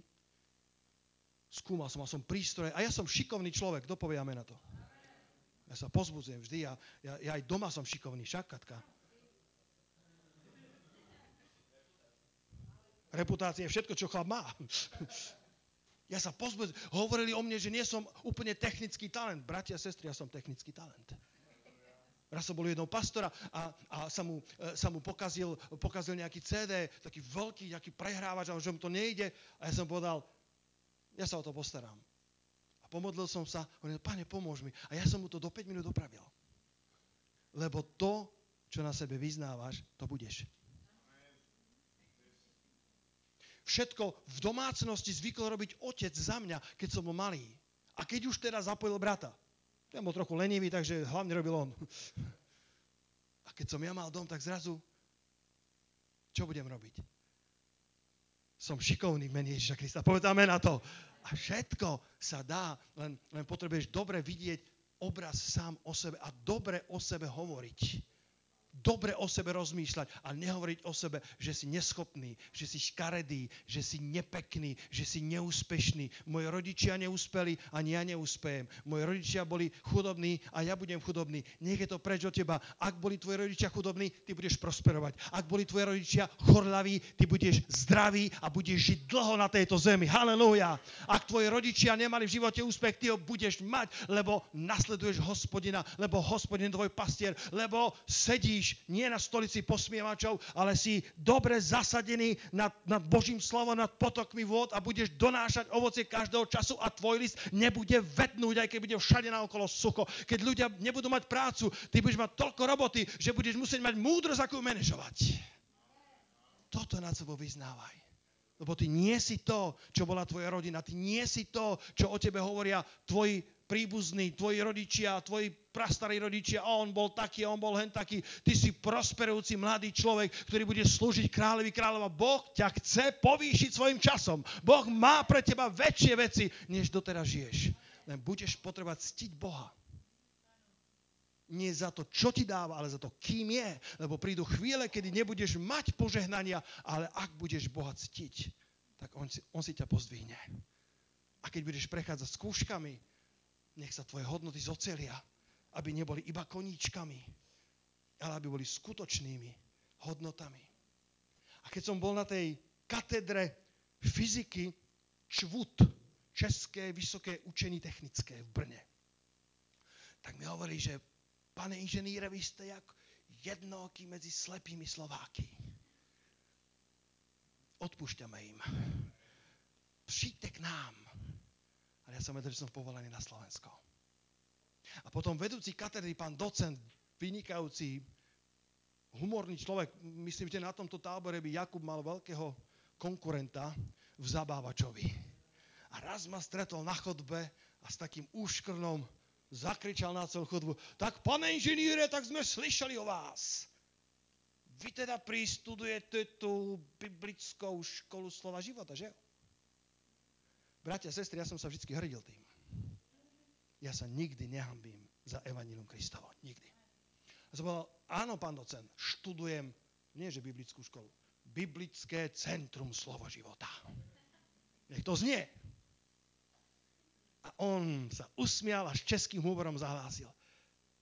Skúmal som, mal som prístroje a ja som šikovný človek, kto povie amen na to? Ja sa pozbudzujem vždy, ja, ja, ja aj doma som šikovný, však Katka? Reputácia je všetko, čo chlap má. Ja sa pozbudzujem, hovorili o mne, že nie som úplne technický talent. Bratia, sestry, ja som technický talent. Raz som bol jednou pastora a, a sa mu, sa mu pokazil, pokazil nejaký cé dé, taký veľký, nejaký prehrávač, ale že mu to nejde. A ja som povedal, ja sa o to postaram. A pomodlil som sa, on je, Pane, pomôž mi. A ja som mu to do päť minút dopravil. Lebo to, čo na sebe vyznávaš, to budeš. Všetko v domácnosti zvykol robiť otec za mňa, keď som bol malý. A keď už teda zapojil brata. Ja bol trochu lenivý, takže hlavne robil on. A keď som ja mal dom, tak zrazu, čo budem robiť? Som šikovný v mene Ježiša Krista. Povedáme na to. A všetko sa dá, len, len potrebuješ dobre vidieť obraz sám o sebe a dobre o sebe hovoriť. Dobre o sebe rozmýšľať a nehovoriť o sebe, že si neschopný, že si škaredý, že si nepekný, že si neúspešný. Moji rodičia neúspeli, ani ja neúspejem. Moji rodičia boli chudobní a ja budem chudobný. Nech je to preč od teba. Ak boli tvoji rodičia chudobní, ty budeš prosperovať. Ak boli tvoji rodičia chorlaví, ty budeš zdravý a budeš žiť dlho na tejto zemi. Halelúja. Ak tvoji rodičia nemali v živote úspech, ty ho budeš mať, lebo nasleduješ Hospodina, lebo Hospodin tvoj pastier, lebo sedíš nie na stolici posmievačov, ale si dobre zasadený nad, nad Božím slovom, nad potokmi vôd a budeš donášať ovocie každého času a tvoj list nebude vednúť, aj keď bude všade naokolo sucho. Keď ľudia nebudú mať prácu, ty budeš mať toľko roboty, že budeš musieť mať múdrosť, ako ju manažovať. Toto nad sebou vyznávaj. Lebo ty nie si to, čo bola tvoja rodina. Ty nie si to, čo o tebe hovoria tvoji príbuzní, tvoji rodičia, tvoji prastarí rodičia. A on bol taký, on bol hen taký. Ty si prosperujúci mladý človek, ktorý bude slúžiť kráľovi kráľova. Boh ťa chce povýšiť svojim časom. Boh má pre teba väčšie veci, než doteraz žiješ. Len budeš potrebovať ctiť Boha. Nie za to, čo ti dáva, ale za to, kým je. Lebo prídu chvíle, kedy nebudeš mať požehnania, ale ak budeš Boha ctiť, tak on si, on si ťa pozdvihne. A keď budeš prechádzať s kúškami, nech sa tvoje hodnoty zocelia, aby neboli iba koníčkami, ale aby boli skutočnými hodnotami. A keď som bol na tej katedre fyziky ČVUT, České vysoké učení technické v Brne, tak mi hovorí, že Pane inženýre, vy jste jak jednooký mezi slepými Slováky. Odpúšťame jim. Přijďte k nám. Ale ja som vedel, že som povolaný na Slovensko. A potom vedúci katedry, pán docent, vynikajúci, humorný človek, myslím, že na tomto tábore by Jakub mal veľkého konkurenta v zabávačovi. A raz ma stretol na chodbe a s takým úškrnom zakričal na celú chodbu, tak pane inženýre, tak sme slyšeli o vás. Vy teda pristudujete tú biblickou školu slova života, že? Bratia, sestry, ja som sa vždy hrdil tým. Ja sa nikdy nehambím za evanjelium Kristovo. Nikdy. A som povedal, áno, pán docent, študujem, nie že biblickú školu, biblické centrum slova života. Nech to znie. A on sa usmial a s českým humorom zahlásil.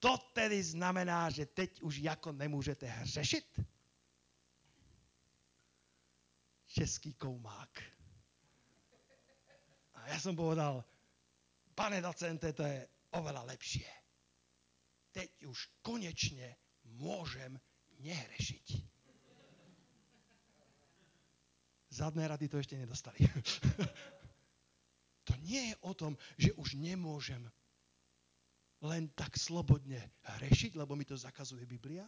To tedy znamená, že teď už jako nemůžete hřešit? Český koumák. A ja som povedal, pane docente, to je oveľa lepšie. Teď už konečne môžem nehrešiť. Zadné rady to ešte nedostali. To nie je o tom, že už nemôžem len tak slobodne hrešiť, lebo mi to zakazuje Biblia,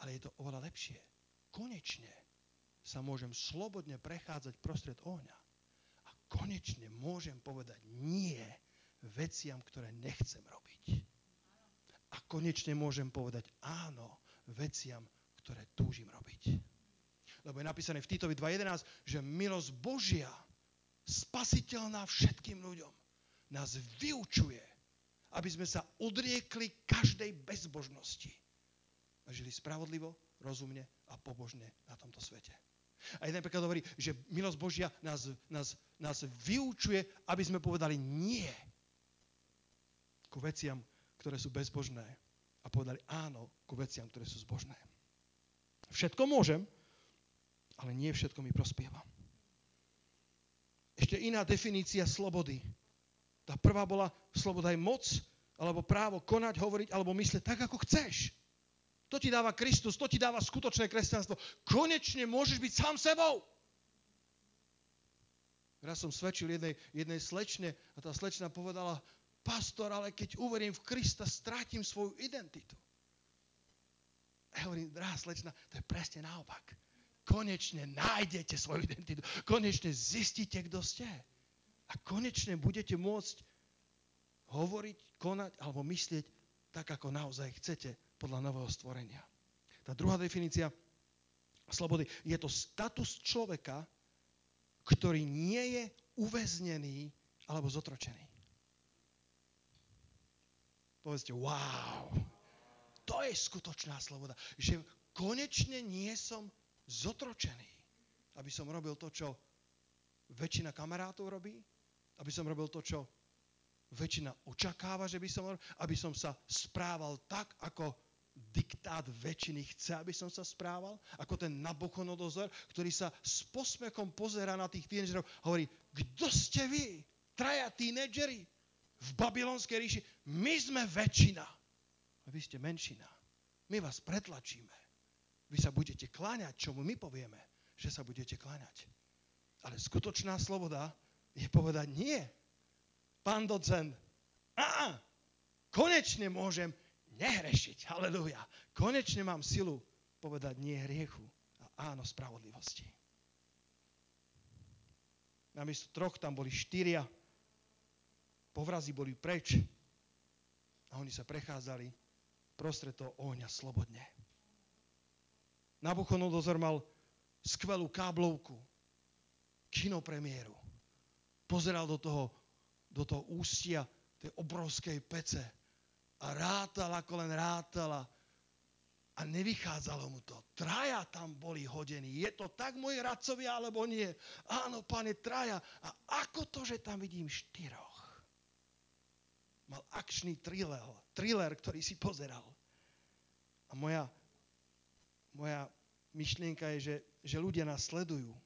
ale je to oveľa lepšie. Konečne sa môžem slobodne prechádzať prostred ohňa a konečne môžem povedať nie veciam, ktoré nechcem robiť. A konečne môžem povedať áno veciam, ktoré túžim robiť. Lebo je napísané v Titovi dva jedenásť, že milosť Božia, spasiteľná všetkým ľuďom, nás vyučuje, aby sme sa odriekli každej bezbožnosti a žili spravodlivo, rozumne a pobožne na tomto svete. A jeden príklad hovorí, že milosť Božia nás, nás, nás vyučuje, aby sme povedali nie ku veciam, ktoré sú bezbožné a povedali áno ku veciam, ktoré sú zbožné. Všetko môžem, ale nie všetko mi prospieva. Ešte iná definícia slobody. Tá prvá bola, sloboda je moc, alebo právo konať, hovoriť, alebo mysleť tak, ako chceš. To ti dáva Kristus, to ti dáva skutočné kresťanstvo. Konečne môžeš byť sám sebou. Raz som svedčil jednej, jednej slečne a tá slečna povedala, pastor, ale keď uverím v Krista, strátim svoju identitu. A hovorím, drahá slečna, to je presne naopak. Konečne nájdete svoju identitu. Konečne zistíte, kto ste. A konečne budete môcť hovoriť, konať alebo myslieť tak, ako naozaj chcete podľa nového stvorenia. Tá druhá definícia slobody je to status človeka, ktorý nie je uväznený alebo zotročený. Povedzte, wow, to je skutočná sloboda, že konečne nie som zotročený, aby som robil to, čo väčšina kamarátov robí, aby som robil to, čo väčšina očakáva, že by som robil, aby som sa správal tak, ako diktát väčšiny chce, aby som sa správal, ako ten Nabuchodonozor, ktorý sa s posmechom pozerá na tých tínedžerov a hovorí, kto ste vy, traja tínedžeri v babylonskej ríši? My sme väčšina. A vy ste menšina. My vás pretlačíme. Vy sa budete kláňať, čomu my povieme, že sa budete kláňať. Ale skutočná sloboda je povedať nie. Pán docent, á, konečne môžem nehrešiť. Halelúja. Konečne mám silu povedať nie hriechu a áno spravodlivosti. Namiesto troch tam boli štyria. Povrazy boli preč. A oni sa prechádzali prostred toho ohňa slobodne. Nabuchodonozor mal skvelú káblovku, kinopremiéru. Pozeral do toho, do toho ústia tej obrovskej pece a rátal, ako len rátala a nevychádzalo mu to. Traja tam boli hodení. Je to tak, moji radcovia, alebo nie? Áno, pane, traja. A ako to, že tam vidím štyroch? Mal akčný thriller, thriller, ktorý si pozeral. A moja, moja myšlienka je, že, že ľudia nás sledujú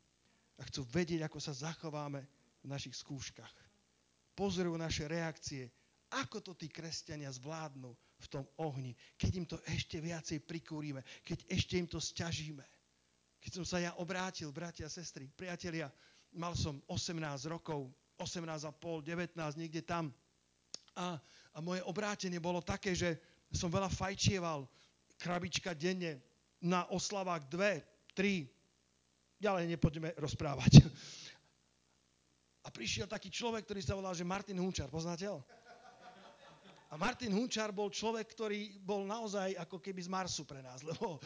a chcú vedieť, ako sa zachováme v našich skúškach. Pozorujú naše reakcie, ako to tí kresťania zvládnu v tom ohni, keď im to ešte viacej prikúrime, keď ešte im to sťažíme. Keď som sa ja obrátil, bratia, sestry, priatelia, mal som osemnásť rokov, osemnásť a pol, devätnásť, niekde tam. A, a moje obrátenie bolo také, že som veľa fajčieval, krabička denne, na oslavách dve, tri, ďalej nepoďme rozprávať. A prišiel taký človek, ktorý sa volal, že Martin Hunčar. Poznáte ho? A Martin Hunčar bol človek, ktorý bol naozaj ako keby z Marsu pre nás, lebo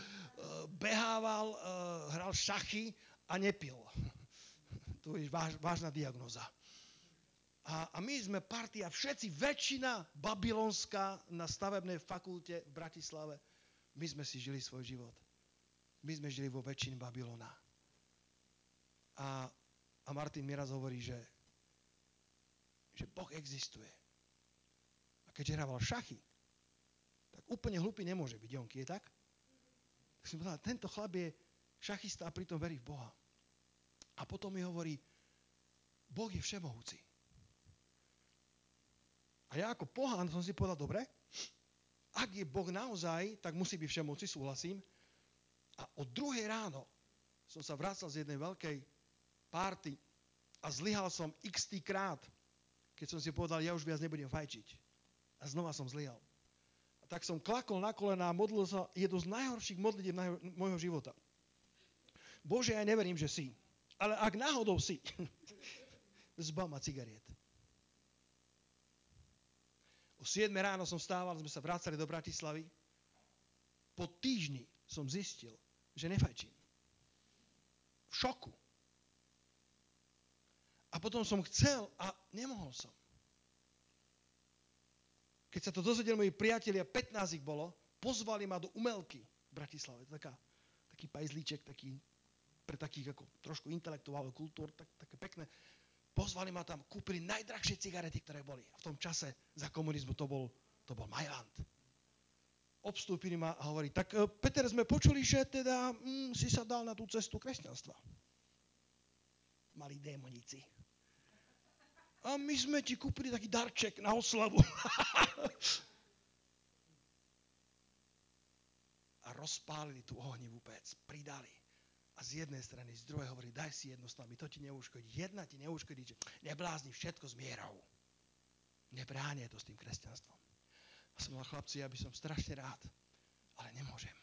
behával, hral šachy a nepil. To je váž, vážna diagnóza. A, a my sme partia, všetci, väčšina babylonská na stavebnej fakulte v Bratislave. My sme si žili svoj život. My sme žili vo väčšine Babylona. A, a Martin mi raz hovorí, že, že Boh existuje. A keďže hrával šachy, úplne hlupý nemôže byť, Jonky, je tak? Tak som povedal, tento chlap je šachista a pritom verí v Boha. A potom mi hovorí, Boh je všemohúci. A ja ako pohán som si povedal, dobre, ak je Boh naozaj, tak musí byť všemohúci, súhlasím. A o druhej ráno som sa vracal z jednej veľkej párty a zlyhal som x-tý krát, keď som si povedal, ja už viac nebudem fajčiť. A znova som zlyhal. A tak som klakol na kolená a modlil sa jednu z najhorších modlitieb mojho života. Bože, ja neverím, že si. Ale ak náhodou si, zbav ma cigariet. O siedmej ráno som vstával, sme sa vracali do Bratislavy. Po týždni som zistil, že nefajčím. V šoku. A potom som chcel a nemohol som. Keď sa to dozvedeli moji priatelia, pätnásť ich bolo, pozvali ma do Umelky v Bratislave. Taká, taký pajzlíček, taký, pre takých ako trošku intelektuálov, kultúr, tak, také pekné. Pozvali ma tam, kúpili najdrahšie cigarety, ktoré boli. A v tom čase za komunizmu to bol, to bol Majland. Obstúpili ma a hovorí, tak Peter, sme počuli, že teda mm, si sa dal na tú cestu kresťanstva. Malí démoníci. A my sme ti kúpili taký darček na oslavu. A rozpálili tú ohnivú pec, pridali. A z jednej strany, z druhej hovorí, daj si jedno s nami, to ti neuškodí. Jedna ti neuškodí, že neblázni, všetko s mierou. Nebránie to s tým kresťanstvom. A som mal, chlapci, ja by som strašne rád, ale nemôžem.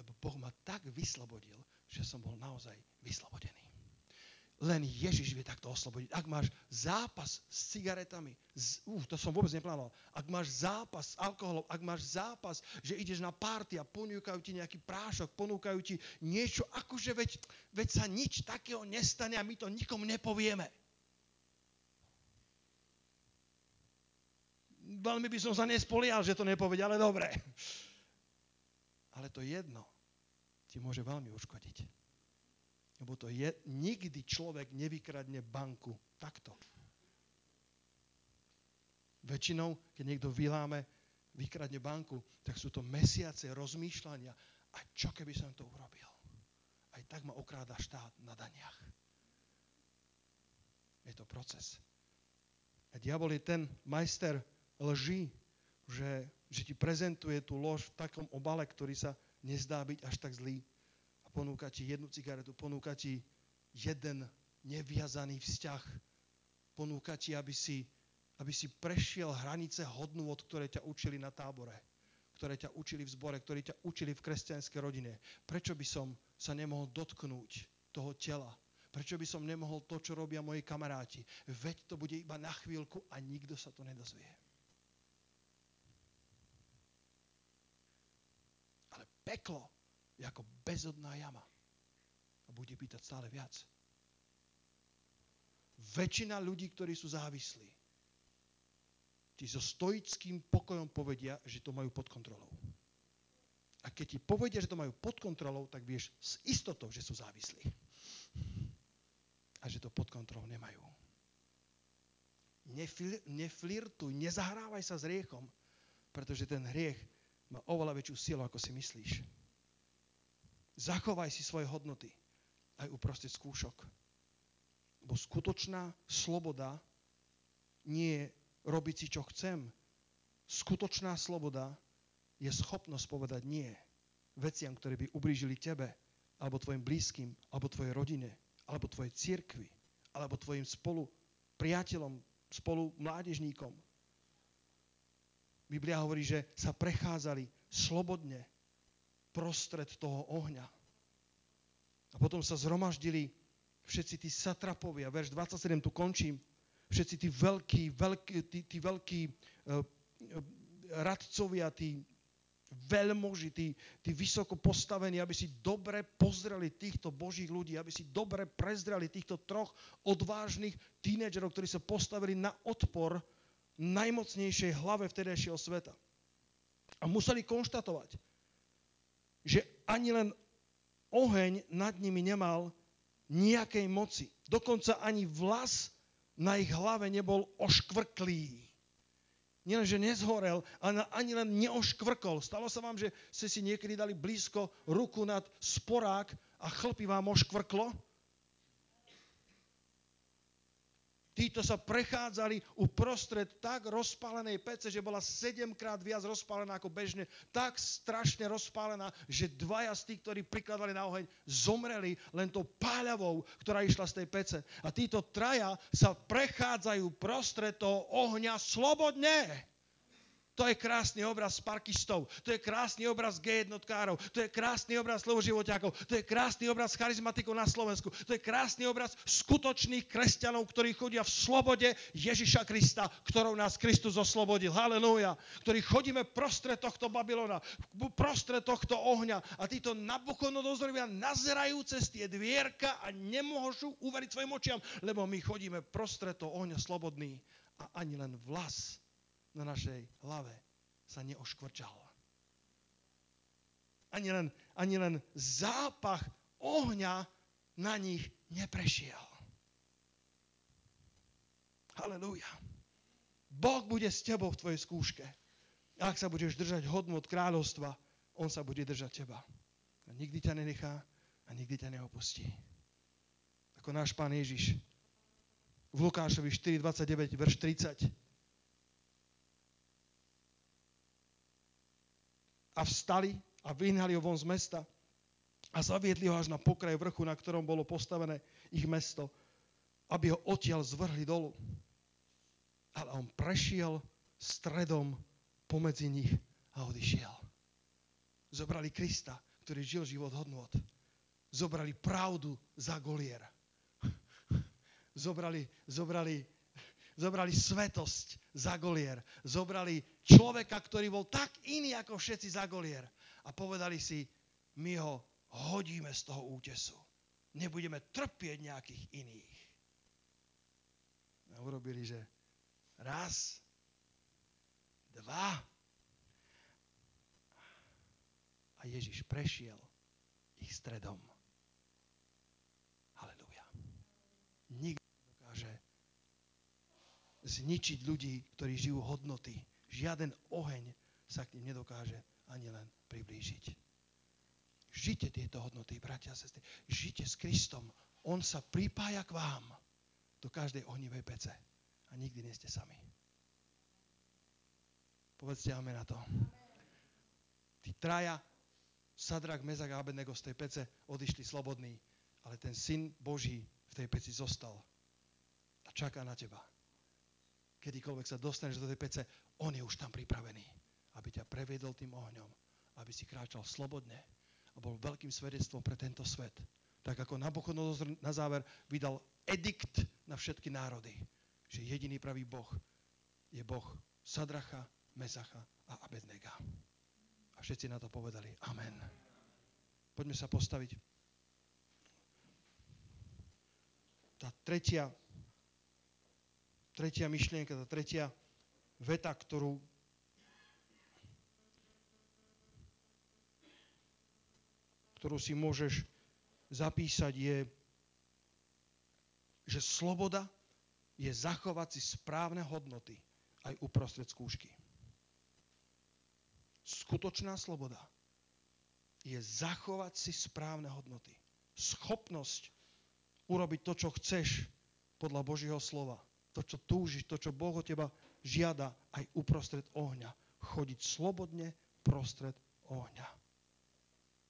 Lebo Boh ma tak vyslobodil, že som bol naozaj vyslobodený. Len Ježiš vie takto oslobodiť. Ak máš zápas s cigaretami, z, uh, to som vôbec neplánoval, ak máš zápas s alkoholom, ak máš zápas, že ideš na párty a ponúkajú ti nejaký prášok, ponúkajú ti niečo, akože veď, veď sa nič takého nestane a my to nikomu nepovieme. Veľmi by som sa nespolial, že to nepovedia, ale dobre. Ale to jedno ti môže veľmi uškodiť. Lebo to je, nikdy človek nevykradne banku takto. Väčšinou, keď niekto vyláme, vykradne banku, tak sú to mesiace rozmýšľania. A čo keby som to urobil? Aj tak ma okráda štát na daniach. Je to proces. A diabol je ten majster lží, že, že ti prezentuje tú lož v takom obale, ktorý sa nezdá byť až tak zlý. Ponúka ti jednu cigaretu, ponúka ti jeden neviazaný vzťah, ponúka ti, aby si, aby si prešiel hranice hodnú, od ktoré ťa učili na tábore, ktoré ťa učili v zbore, ktoré ťa učili v kresťanskej rodine. Prečo by som sa nemohol dotknúť toho tela? Prečo by som nemohol to, čo robia moji kamaráti? Veď to bude iba na chvíľku a nikto sa to nedozvie. Ale peklo je ako bezodná jama. A bude pýtať stále viac. Väčšina ľudí, ktorí sú závislí, ti so stoickým pokojom povedia, že to majú pod kontrolou. A keď ti povedia, že to majú pod kontrolou, tak vieš s istotou, že sú závislí. A že to pod kontrolou nemajú. Neflir, neflirtuj, nezahrávaj sa s hriechom, pretože ten hriech má oveľa väčšiu silu, ako si myslíš. Zachovaj si svoje hodnoty aj uprostred skúšok. Bo skutočná sloboda nie je robiť si, čo chcem. Skutočná sloboda je schopnosť povedať nie veciam, ktoré by ublížili tebe, alebo tvojim blízkym, alebo tvojej rodine, alebo tvojej cirkvi, alebo tvojim spolu priateľom, spolu mládežníkom. Biblia hovorí, že sa prechádzali slobodne prostred toho ohňa. A potom sa zhromaždili všetci tí satrapovia. Verš dvadsaťsedem, tu končím. Všetci tí veľkí, veľkí, tí, tí veľkí uh, radcovia, tí veľmoži, tí, tí vysoko postavení, aby si dobre pozreli týchto božích ľudí, aby si dobre prezreli týchto troch odvážnych tínedžerov, ktorí sa postavili na odpor najmocnejšej hlave vtedajšieho sveta. A museli konštatovať, že ani len oheň nad nimi nemal nejakej moci. Dokonca ani vlas na ich hlave nebol oškvrklý. nielenže nezhorel, ani len neoškvrkol. Stalo sa vám, že ste si niekedy dali blízko ruku nad sporák a chlpy vám oškvrklo? Títo sa prechádzali uprostred tak rozpálenej pece, že bola sedemkrát viac rozpálená ako bežne. Tak strašne rozpálená, že dvaja z tých, ktorí prikladali na oheň, zomreli len tou páľavou, ktorá išla z tej pece. A títo traja sa prechádzajú prostred toho ohňa slobodne. To je krásny obraz parkistov, to je krásny obraz G jednotkárov, to je krásny obraz slovoživotiakov, to je krásny obraz charizmatikov na Slovensku, to je krásny obraz skutočných kresťanov, ktorí chodia v slobode Ježiša Krista, ktorou nás Kristus oslobodil. Halelúja. Ktorí chodíme prostred tohto Babylona, prostred tohto ohňa a títo Nabuchodonozorovia nazerajú cez tie dvierka a nemôžu uveriť svojim očiam, lebo my chodíme prostred toho ohňa slobodný a ani len vlas na našej hlave sa neoškvrčalo. Ani len, ani len zápach ohňa na nich neprešiel. Halelúja. Boh bude s tebou v tvojej skúške. Ak sa budeš držať hodnot kráľovstva, on sa bude držať teba. A nikdy ťa nenechá a nikdy ťa neopustí. Ako náš Pán Ježiš v Lukášovi štyri dvadsaťdeväť, verš tridsať. A vstali a vyhnali ho von z mesta a zaviedli ho až na pokraj vrchu, na ktorom bolo postavené ich mesto, aby ho odtiaľ zvrhli dolu. Ale on prešiel stredom pomedzi nich a odišiel. Zobrali Krista, ktorý žil život hodnôt. Zobrali pravdu za golier. Zobrali, zobrali, zobrali svetosť za golier. Zobrali človeka, ktorý bol tak iný ako všetci za golier. A povedali si, my ho hodíme z toho útesu. Nebudeme trpieť nejakých iných. A urobili, že raz, dva. A Ježiš prešiel ich stredom. Halelúja. Nikto nedokáže zničiť ľudí, ktorí žijú hodnoty. Žiaden oheň sa k nim nedokáže ani len priblížiť. Žite tieto hodnoty, bratia a sestry. Žite s Kristom. On sa pripája k vám do každej ohnivej pece. A nikdy nie ste sami. Povedzte amen na to. Tí traja, Sadrak, Mezak a Abednego z tej pece odišli slobodní, ale ten Syn Boží v tej peci zostal a čaká na teba. Kedykoľvek sa dostaneš do tej pece, on je už tam pripravený, aby ťa previedol tým ohňom, aby si kráčal slobodne a bol veľkým svedectvom pre tento svet. Tak ako Nabuchodonozor na záver vydal edikt na všetky národy, že jediný pravý Boh je Boh Sadracha, Mesacha a Abednega. A všetci na to povedali amen. Poďme sa postaviť. Tá tretia Tretia myšlienka, tá tretia veta, ktorú ktorú si môžeš zapísať, je, že sloboda je zachovať si správne hodnoty aj uprostred skúšky. Skutočná sloboda je zachovať si správne hodnoty. Schopnosť urobiť to, čo chceš podľa Božieho slova. To, čo túžiš, to, čo Boh od teba žiada, aj uprostred ohňa. Chodiť slobodne prostred ohňa.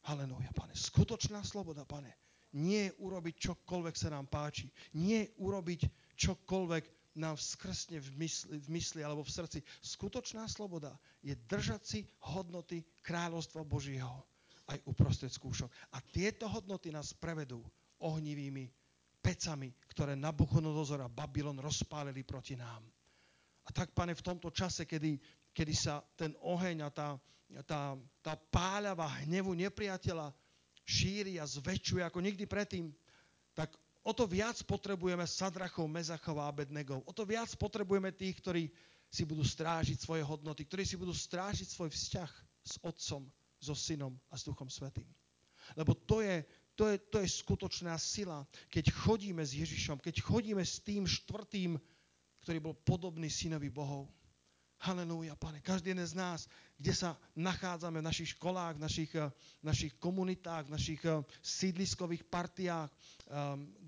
Halelúja, Pane. Skutočná sloboda, Pane. Nie urobiť čokoľvek sa nám páči. Nie urobiť čokoľvek nám vskrsne v mysli, v mysli alebo v srdci. Skutočná sloboda je držať si hodnoty kráľovstva Božieho aj uprostred skúšok. A tieto hodnoty nás prevedú ohnivými pecami, ktoré Nabuchodonozor a Babylon rozpálili proti nám. A tak, Pane, v tomto čase, kedy, kedy sa ten oheň a tá, tá, tá páľava hnevu nepriateľa šíri a zväčšuje ako nikdy predtým, tak o to viac potrebujeme Sadrachov, Mezachov a Abednegov. O to viac potrebujeme tých, ktorí si budú strážiť svoje hodnoty, ktorí si budú strážiť svoj vzťah s Otcom, so Synom a s Duchom Svätým. Lebo to je To je, to je skutočná sila, keď chodíme s Ježišom, keď chodíme s tým štvrtým, ktorý bol podobný synovi Bohov. Halelúja, Pane. Každý jeden z nás, kde sa nachádzame v našich školách, v našich, našich komunitách, v našich sídliskových partiách,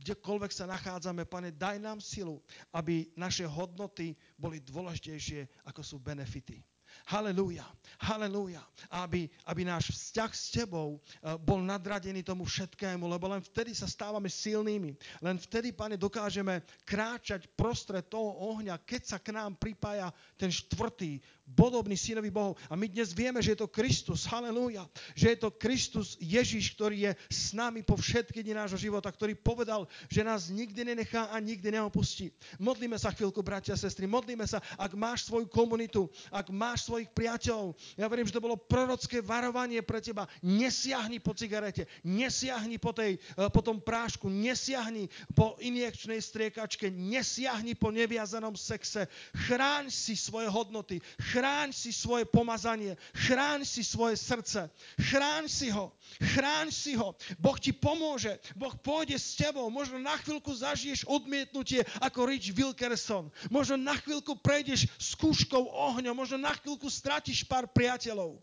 kdekoľvek sa nachádzame, Pane, daj nám silu, aby naše hodnoty boli dôležitejšie, ako sú benefity. Halelúja, halelúja, aby, aby náš vzťah s Tebou bol nadradený tomu všetkému, lebo len vtedy sa stávame silnými, len vtedy, Pane, dokážeme kráčať prostred toho ohňa, keď sa k nám pripája ten štvrtý, podobný synovi Bohov. A my dnes vieme, že je to Kristus, halelúja, že je to Kristus Ježiš, ktorý je s nami po všetky dni nášho života, ktorý povedal, že nás nikdy nenechá a nikdy neopustí. Modlíme sa chvíľku, bratia a sestry, modlíme sa, ak máš svoju komunitu, ak máš svojich priateľov. Ja verím, že to bolo prorocké varovanie pre teba. Nesiahni po cigarete, nesiahni po, tej, po tom prášku, nesiahni po injekčnej striekačke, nesiahni po neviazanom sexe. Chráň si svoje hodnoty, chráň si svoje pomazanie, chráň si svoje srdce, chráň si ho, chráň si ho. Boh ti pomôže, Boh pôjde s tebou, možno na chvíľku zažiješ odmietnutie ako Rich Wilkerson, možno na chvíľku prejdeš s skúškou ohňom, možno na chvíľku stratíš pár priateľov.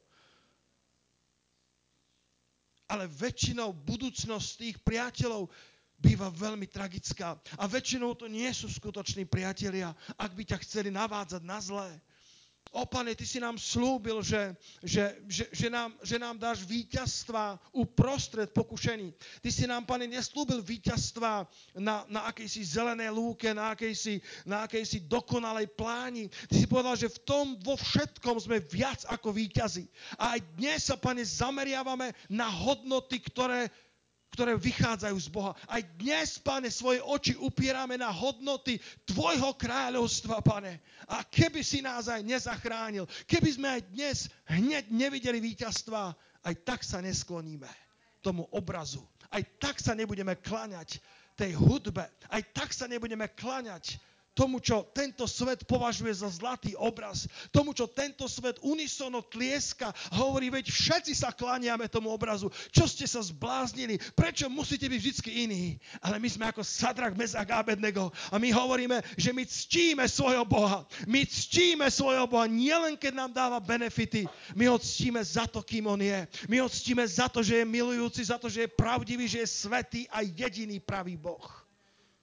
Ale väčšinou budúcnosť tých priateľov býva veľmi tragická. A väčšinou to nie sú skutoční priatelia, ak by ťa chceli navádzať na zlé. O Pane, Ty si nám slúbil, že, že, že, že, nám, že nám dáš víťazstva uprostred pokušení. Ty si nám, Pane, neslúbil víťazstva na, na akejsi zelenej lúke, na akejsi, na akejsi dokonalej pláni. Ty si povedal, že v tom vo všetkom sme viac ako víťazi. A aj dnes sa, Pane, zameriavame na hodnoty, ktoré... ktoré vychádzajú z Boha. Aj dnes, Pane, svoje oči upierame na hodnoty Tvojho kráľovstva, Pane. A keby si nás aj nezachránil, keby sme aj dnes hneď nevideli víťazstva, aj tak sa neskloníme tomu obrazu. Aj tak sa nebudeme kláňať tej hudbe. Aj tak sa nebudeme kláňať tomu, čo tento svet považuje za zlatý obraz, tomu, čo tento svet unisono tlieska, hovorí, veď všetci sa kláňame tomu obrazu. Čo ste sa zbláznili? Prečo musíte byť vždy iní? Ale my sme ako Šadrach, Mešach a Abednego a my hovoríme, že my ctíme svojho Boha. My ctíme svojho Boha nielen, keď nám dáva benefity. My ho ctíme za to, kým on je. My ho ctíme za to, že je milujúci, za to, že je pravdivý, že je svätý a jediný pravý Boh.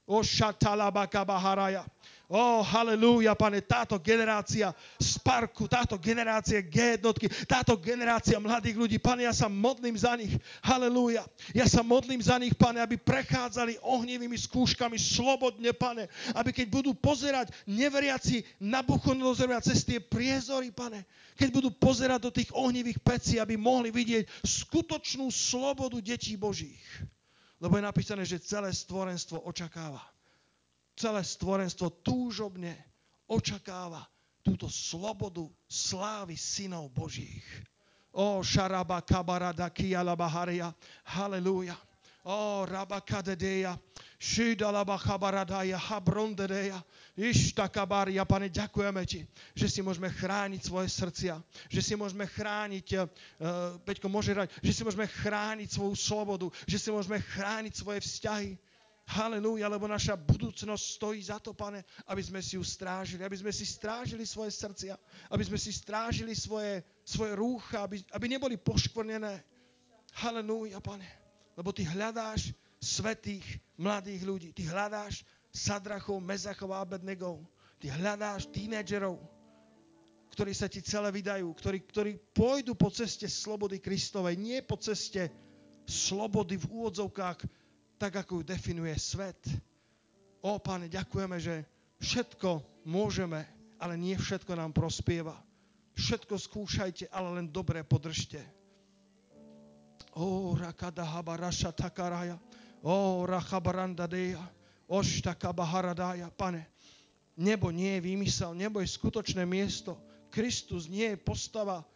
O šatalabaka baharaja. O, halelúja, Pane, táto generácia Sparku, táto generácia G jednotky, táto generácia mladých ľudí, Pane, ja sa modlím za nich, halelúja. Ja sa modlím za nich, Pane, aby prechádzali ohnivými skúškami slobodne, Pane, aby keď budú pozerať neveriaci Nabuchodonozora cez tie priezory, Pane, keď budú pozerať do tých ohnivých pecí, aby mohli vidieť skutočnú slobodu detí Božích. Lebo je napísané, že celé stvorenstvo očakáva. Celé stvorenstvo túžobne očakáva túto slobodu slávy synov Božích. Ó, šaraba kabarada kiala baharia, halelúja. Ó, rabakadedeja, šidalaba kabaradaja, habrondedeja, ištakabaria. Pane, ďakujeme Ti, že si môžeme chrániť svoje srdcia, že si môžeme chrániť, Peťko, môže hrať, že si môžeme chrániť svoju slobodu, že si môžeme chrániť svoje vzťahy. Halelúja, lebo naša budúcnosť stojí za to, Pane, aby sme si ju strážili, aby sme si strážili svoje srdcia, aby sme si strážili svoje, svoje rúcha, aby, aby neboli poškvrnené. Halelúja, Pane, lebo Ty hľadáš svätých mladých ľudí, Ty hľadáš Šadrachov, Mešachov a Abednegov, Ty hľadáš tínedžerov, ktorí sa Ti celé vydajú, ktorí, ktorí pôjdu po ceste slobody Kristovej, nie po ceste slobody v úvodzovkách, tak, ako ju definuje svet. Ó, Pane, ďakujeme, že všetko môžeme, ale nie všetko nám prospieva. Všetko skúšajte, ale len dobre podržte. Ó, rakadahaba raša takaraja, ó, rachabarandadeja, oštakabaharadája. Pane, nebo nie je výmysel, nebo je skutočné miesto. Kristus nie je postava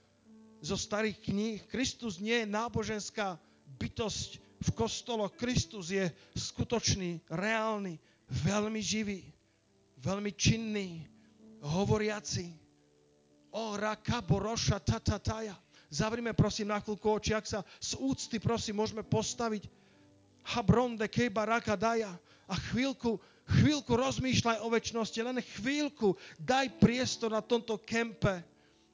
zo starých kníh. Kristus nie je náboženská bytosť v kostoloch. Kristus je skutočný, reálny, veľmi živý, veľmi činný, hovoriaci. O raka boroša tatataja. Zavrime, prosím, na chvíľku oči, ak sa z úcty, prosím, môžeme postaviť. Habronde kejba raka daja. A chvíľku, Chvíľku rozmýšľaj o večnosti, len chvíľku daj priestor na tomto kempe.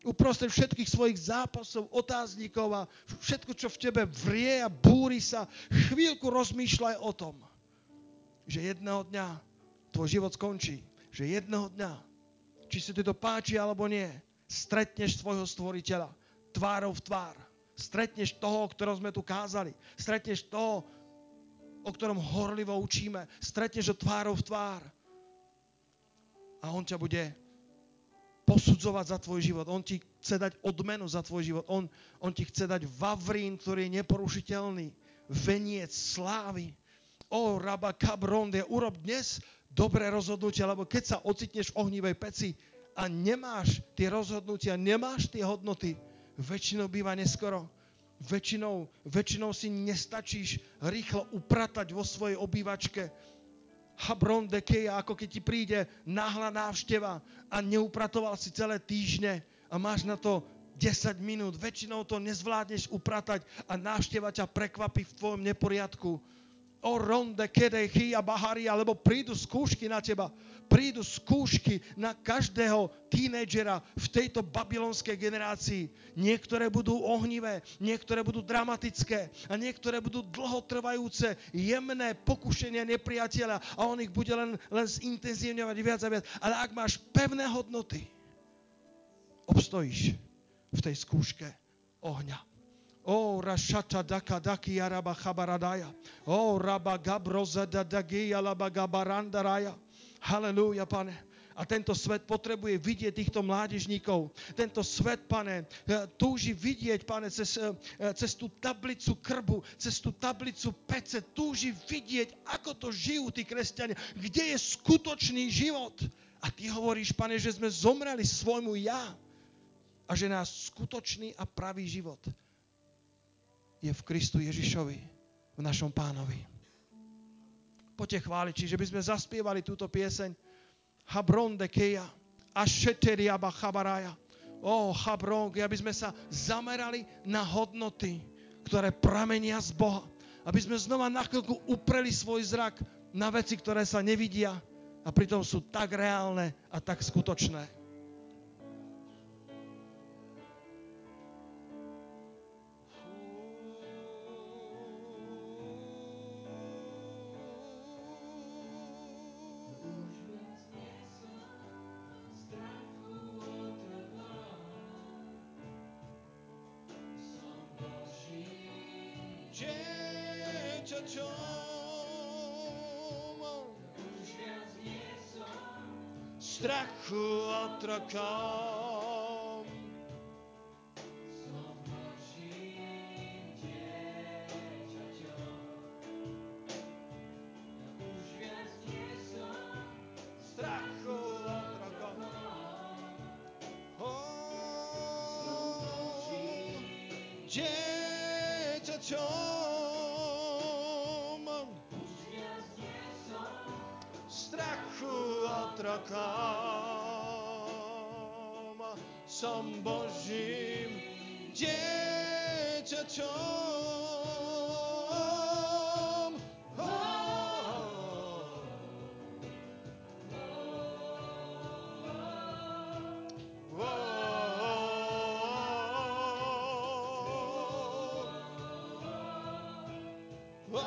Uprostred všetkých svojich zápasov, otáznikov a všetko, čo v tebe vrie a búri sa, chvíľku rozmýšľaj o tom, že jedného dňa tvoj život skončí. Že jedného dňa, či si ti to páči alebo nie, stretneš svojho stvoriteľa tvárou v tvár. Stretneš toho, o ktorom sme tu kázali. Stretneš toho, o ktorom horlivo učíme. Stretneš ho tvárou v tvár. A on ťa bude posudzovať za tvoj život. On ti chce dať odmenu za tvoj život. On, on ti chce dať vavrín, ktorý je neporušiteľný. Veniec slávy. O, raba kabronde, urob dnes dobré rozhodnutia, lebo keď sa ocitneš v ohnívej peci a nemáš tie rozhodnutia, nemáš tie hodnoty, väčšinou býva neskoro. Väčšinou, väčšinou si nestačíš rýchlo upratať vo svojej obývačke. Habron dekeja, ako keď ti príde náhla návšteva a neupratoval si celé týždne a máš na to desať minút. Väčšinou to nezvládneš upratať a návšteva ťa prekvapí v tvojom neporiadku. O ronde kedechy a baharia, lebo prídu skúšky na teba. Prídu skúšky na každého tínedžera v tejto babylonskej generácii. Niektoré budú ohnivé, niektoré budú dramatické a niektoré budú dlhotrvajúce, jemné pokušenia nepriateľa a on ich bude len, len zintenzívňovať viac a viac. Ale ak máš pevné hodnoty, obstojíš v tej skúške ohňa. O rašata daka daki araba chabaradaja. O raba gabroza dadagi alaba gabarandaraja. Halelúja, Pane. A tento svet potrebuje vidieť týchto mládežníkov. Tento svet, Pane, túži vidieť, Pane, cez, cez tú tablicu krbu, cez tú tablicu pece, túži vidieť, ako to žijú tí kresťania. Kde je skutočný život? A Ty hovoríš, Pane, že sme zomreli svojmu ja a že náš skutočný a pravý život je v Kristu Ježišovi, v našom Pánovi. Poďte chváliť, čiže by sme zaspievali túto pieseň. Habron dekeja, ašeteria bachabaraja. Ó, Habron, aby sme sa zamerali na hodnoty, ktoré pramenia z Boha. Aby sme znova na chvíľku upreli svoj zrak na veci, ktoré sa nevidia a pritom sú tak reálne a tak skutočné. Strachu otrokom som Božím dieťaťom. Ja už viac nie som strachu otrokom. Som Božím dieťaťom. Už viac nie som strachu otrokom. Som Božím dieťaťom. Oh, oh, oh, oh, oh, oh.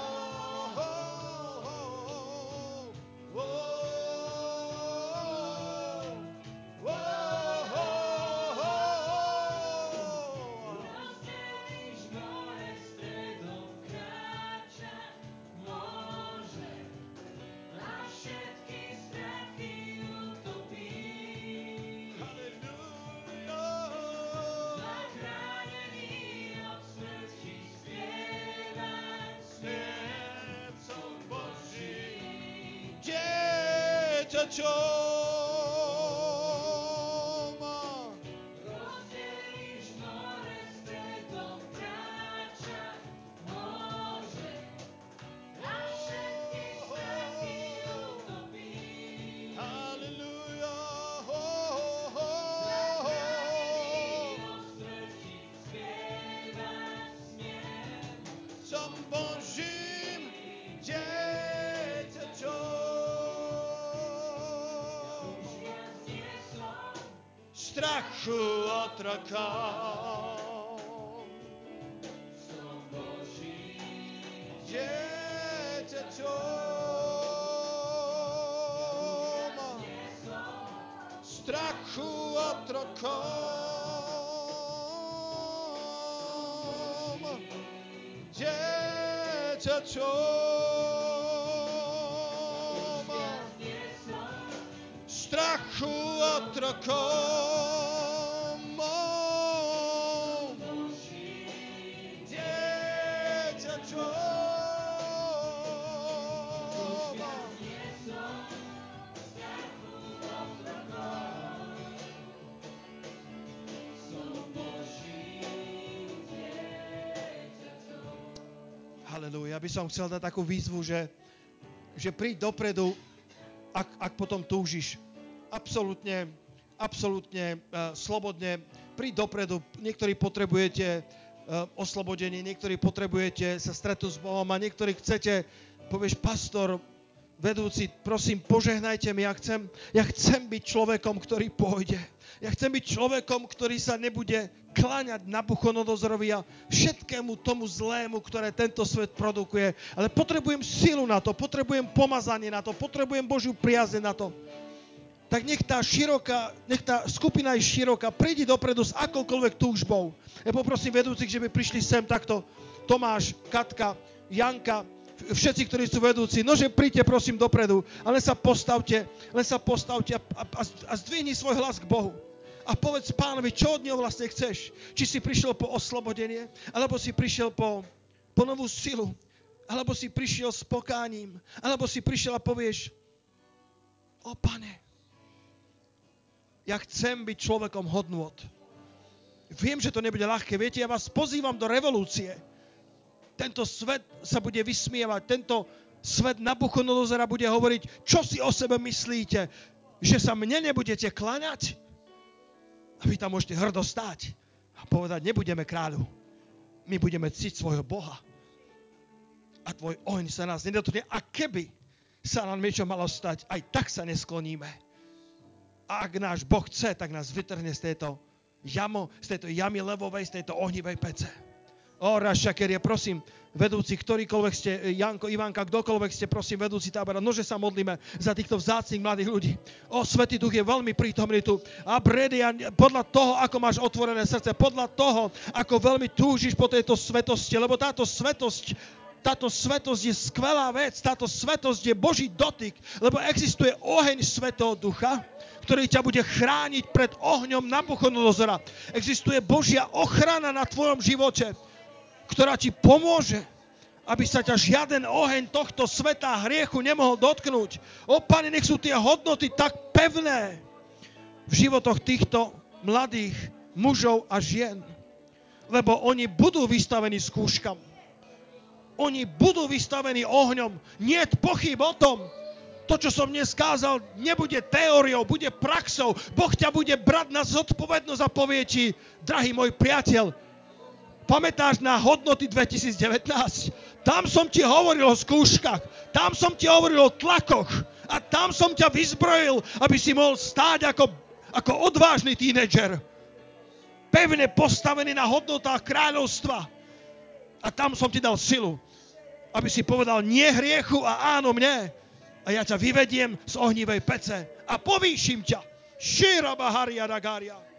Čom rozdelíš more stredom kráča môže a všetky straty utopí. Halleluja. Zabranený obstrčí spievať smiem. Som Božím dieťaťom. strachu otrokom. Som Boží dieťaťom. Strachu otrokom. Dieťaťom. Strachu otrokom. Ja by som chcel dať takú výzvu, že, že príď dopredu, ak, ak potom túžiš. Absolutne, absolútne, uh, slobodne. Príď dopredu. Niektorí potrebujete uh, oslobodenie, niektorí potrebujete sa stretnúť s Bohom a niektorí chcete, povieš, pastor, vedúci, prosím, požehnajte mi. Ja chcem, ja chcem byť človekom, ktorý pôjde. Ja chcem byť človekom, ktorý sa nebude kláňať Nabuchodonozorovi a všetkému tomu zlému, ktoré tento svet produkuje. Ale potrebujem silu na to, potrebujem pomazanie na to, potrebujem Božiu priazeň na to. Tak nech tá široká, nech tá skupina je široká, prídi dopredu s akoukoľvek túžbou. Ja poprosím vedúcich, že by prišli sem takto. Tomáš, Katka, Janka, všetci, ktorí sú vedúci, nože príďte prosím dopredu a len sa postavte, len sa postavte a, a, a zdvihni svoj hlas k Bohu. A povedz Pánovi, čo od neho vlastne chceš. Či si prišiel po oslobodenie, alebo si prišiel po, po novú silu, alebo si prišiel s pokáním, alebo si prišiel a povieš, o Pane, ja chcem byť človekom hodnôt. Viem, že to nebude ľahké, viete, ja vás pozývam do revolúcie. Tento svet sa bude vysmievať, tento svet Nabuchodonozora bude hovoriť, čo si o sebe myslíte, že sa mne nebudete kláňať? A vy tam môžete hrdo stáť a povedať, nebudeme kráľu, my budeme ctiť svojho Boha. A tvoj oheň sa nás nedotkne. A keby sa nám niečo malo stať, aj tak sa neskloníme. A ak náš Boh chce, tak nás vytrhne z tejto jamo, z tejto jamy levovej, z tejto ohnivej pece. O, Rašakerie, prosím, vedúci, ktorýkoľvek ste, Janko, Ivanka, kdokoľvek ste, prosím, vedúci tábora, nože sa modlíme za týchto vzácnych mladých ľudí. O, Svätý Duch je veľmi prítomný tu. A Bredia, podľa toho, ako máš otvorené srdce, podľa toho, ako veľmi túžiš po tejto svetosti, lebo táto svetosť, táto svetosť je skvelá vec, táto svetosť je Boží dotyk, lebo existuje oheň Svätého Ducha, ktorý ťa bude chrániť pred ohňom Nabuchodonozora. Existuje Božia ochrana na tvojom živote, ktorá ti pomôže, aby sa ťa žiaden oheň tohto sveta hriechu nemohol dotknúť. O Pane, nech sú tie hodnoty tak pevné v životoch týchto mladých mužov a žien, lebo oni budú vystavení skúškam. Oni budú vystavení ohňom. Niet pochyb o tom. To, čo som dnes kázal, nebude teóriou, bude praxou. Boh ťa bude brať na zodpovednosť a povie ti, drahý môj priateľ, pamätáš na hodnoty dvetisíc devätnásť? Tam som ti hovoril o skúškach, tam som ti hovoril o tlakoch a tam som ťa vyzbrojil, aby si mohol stáť ako, ako odvážny tínedžer. Pevne postavený na hodnotách kráľovstva. A tam som ti dal silu, aby si povedal nie hriechu a áno mne. A ja ťa vyvediem z ohnivej pece a povýšim ťa. Širaba haria da garia.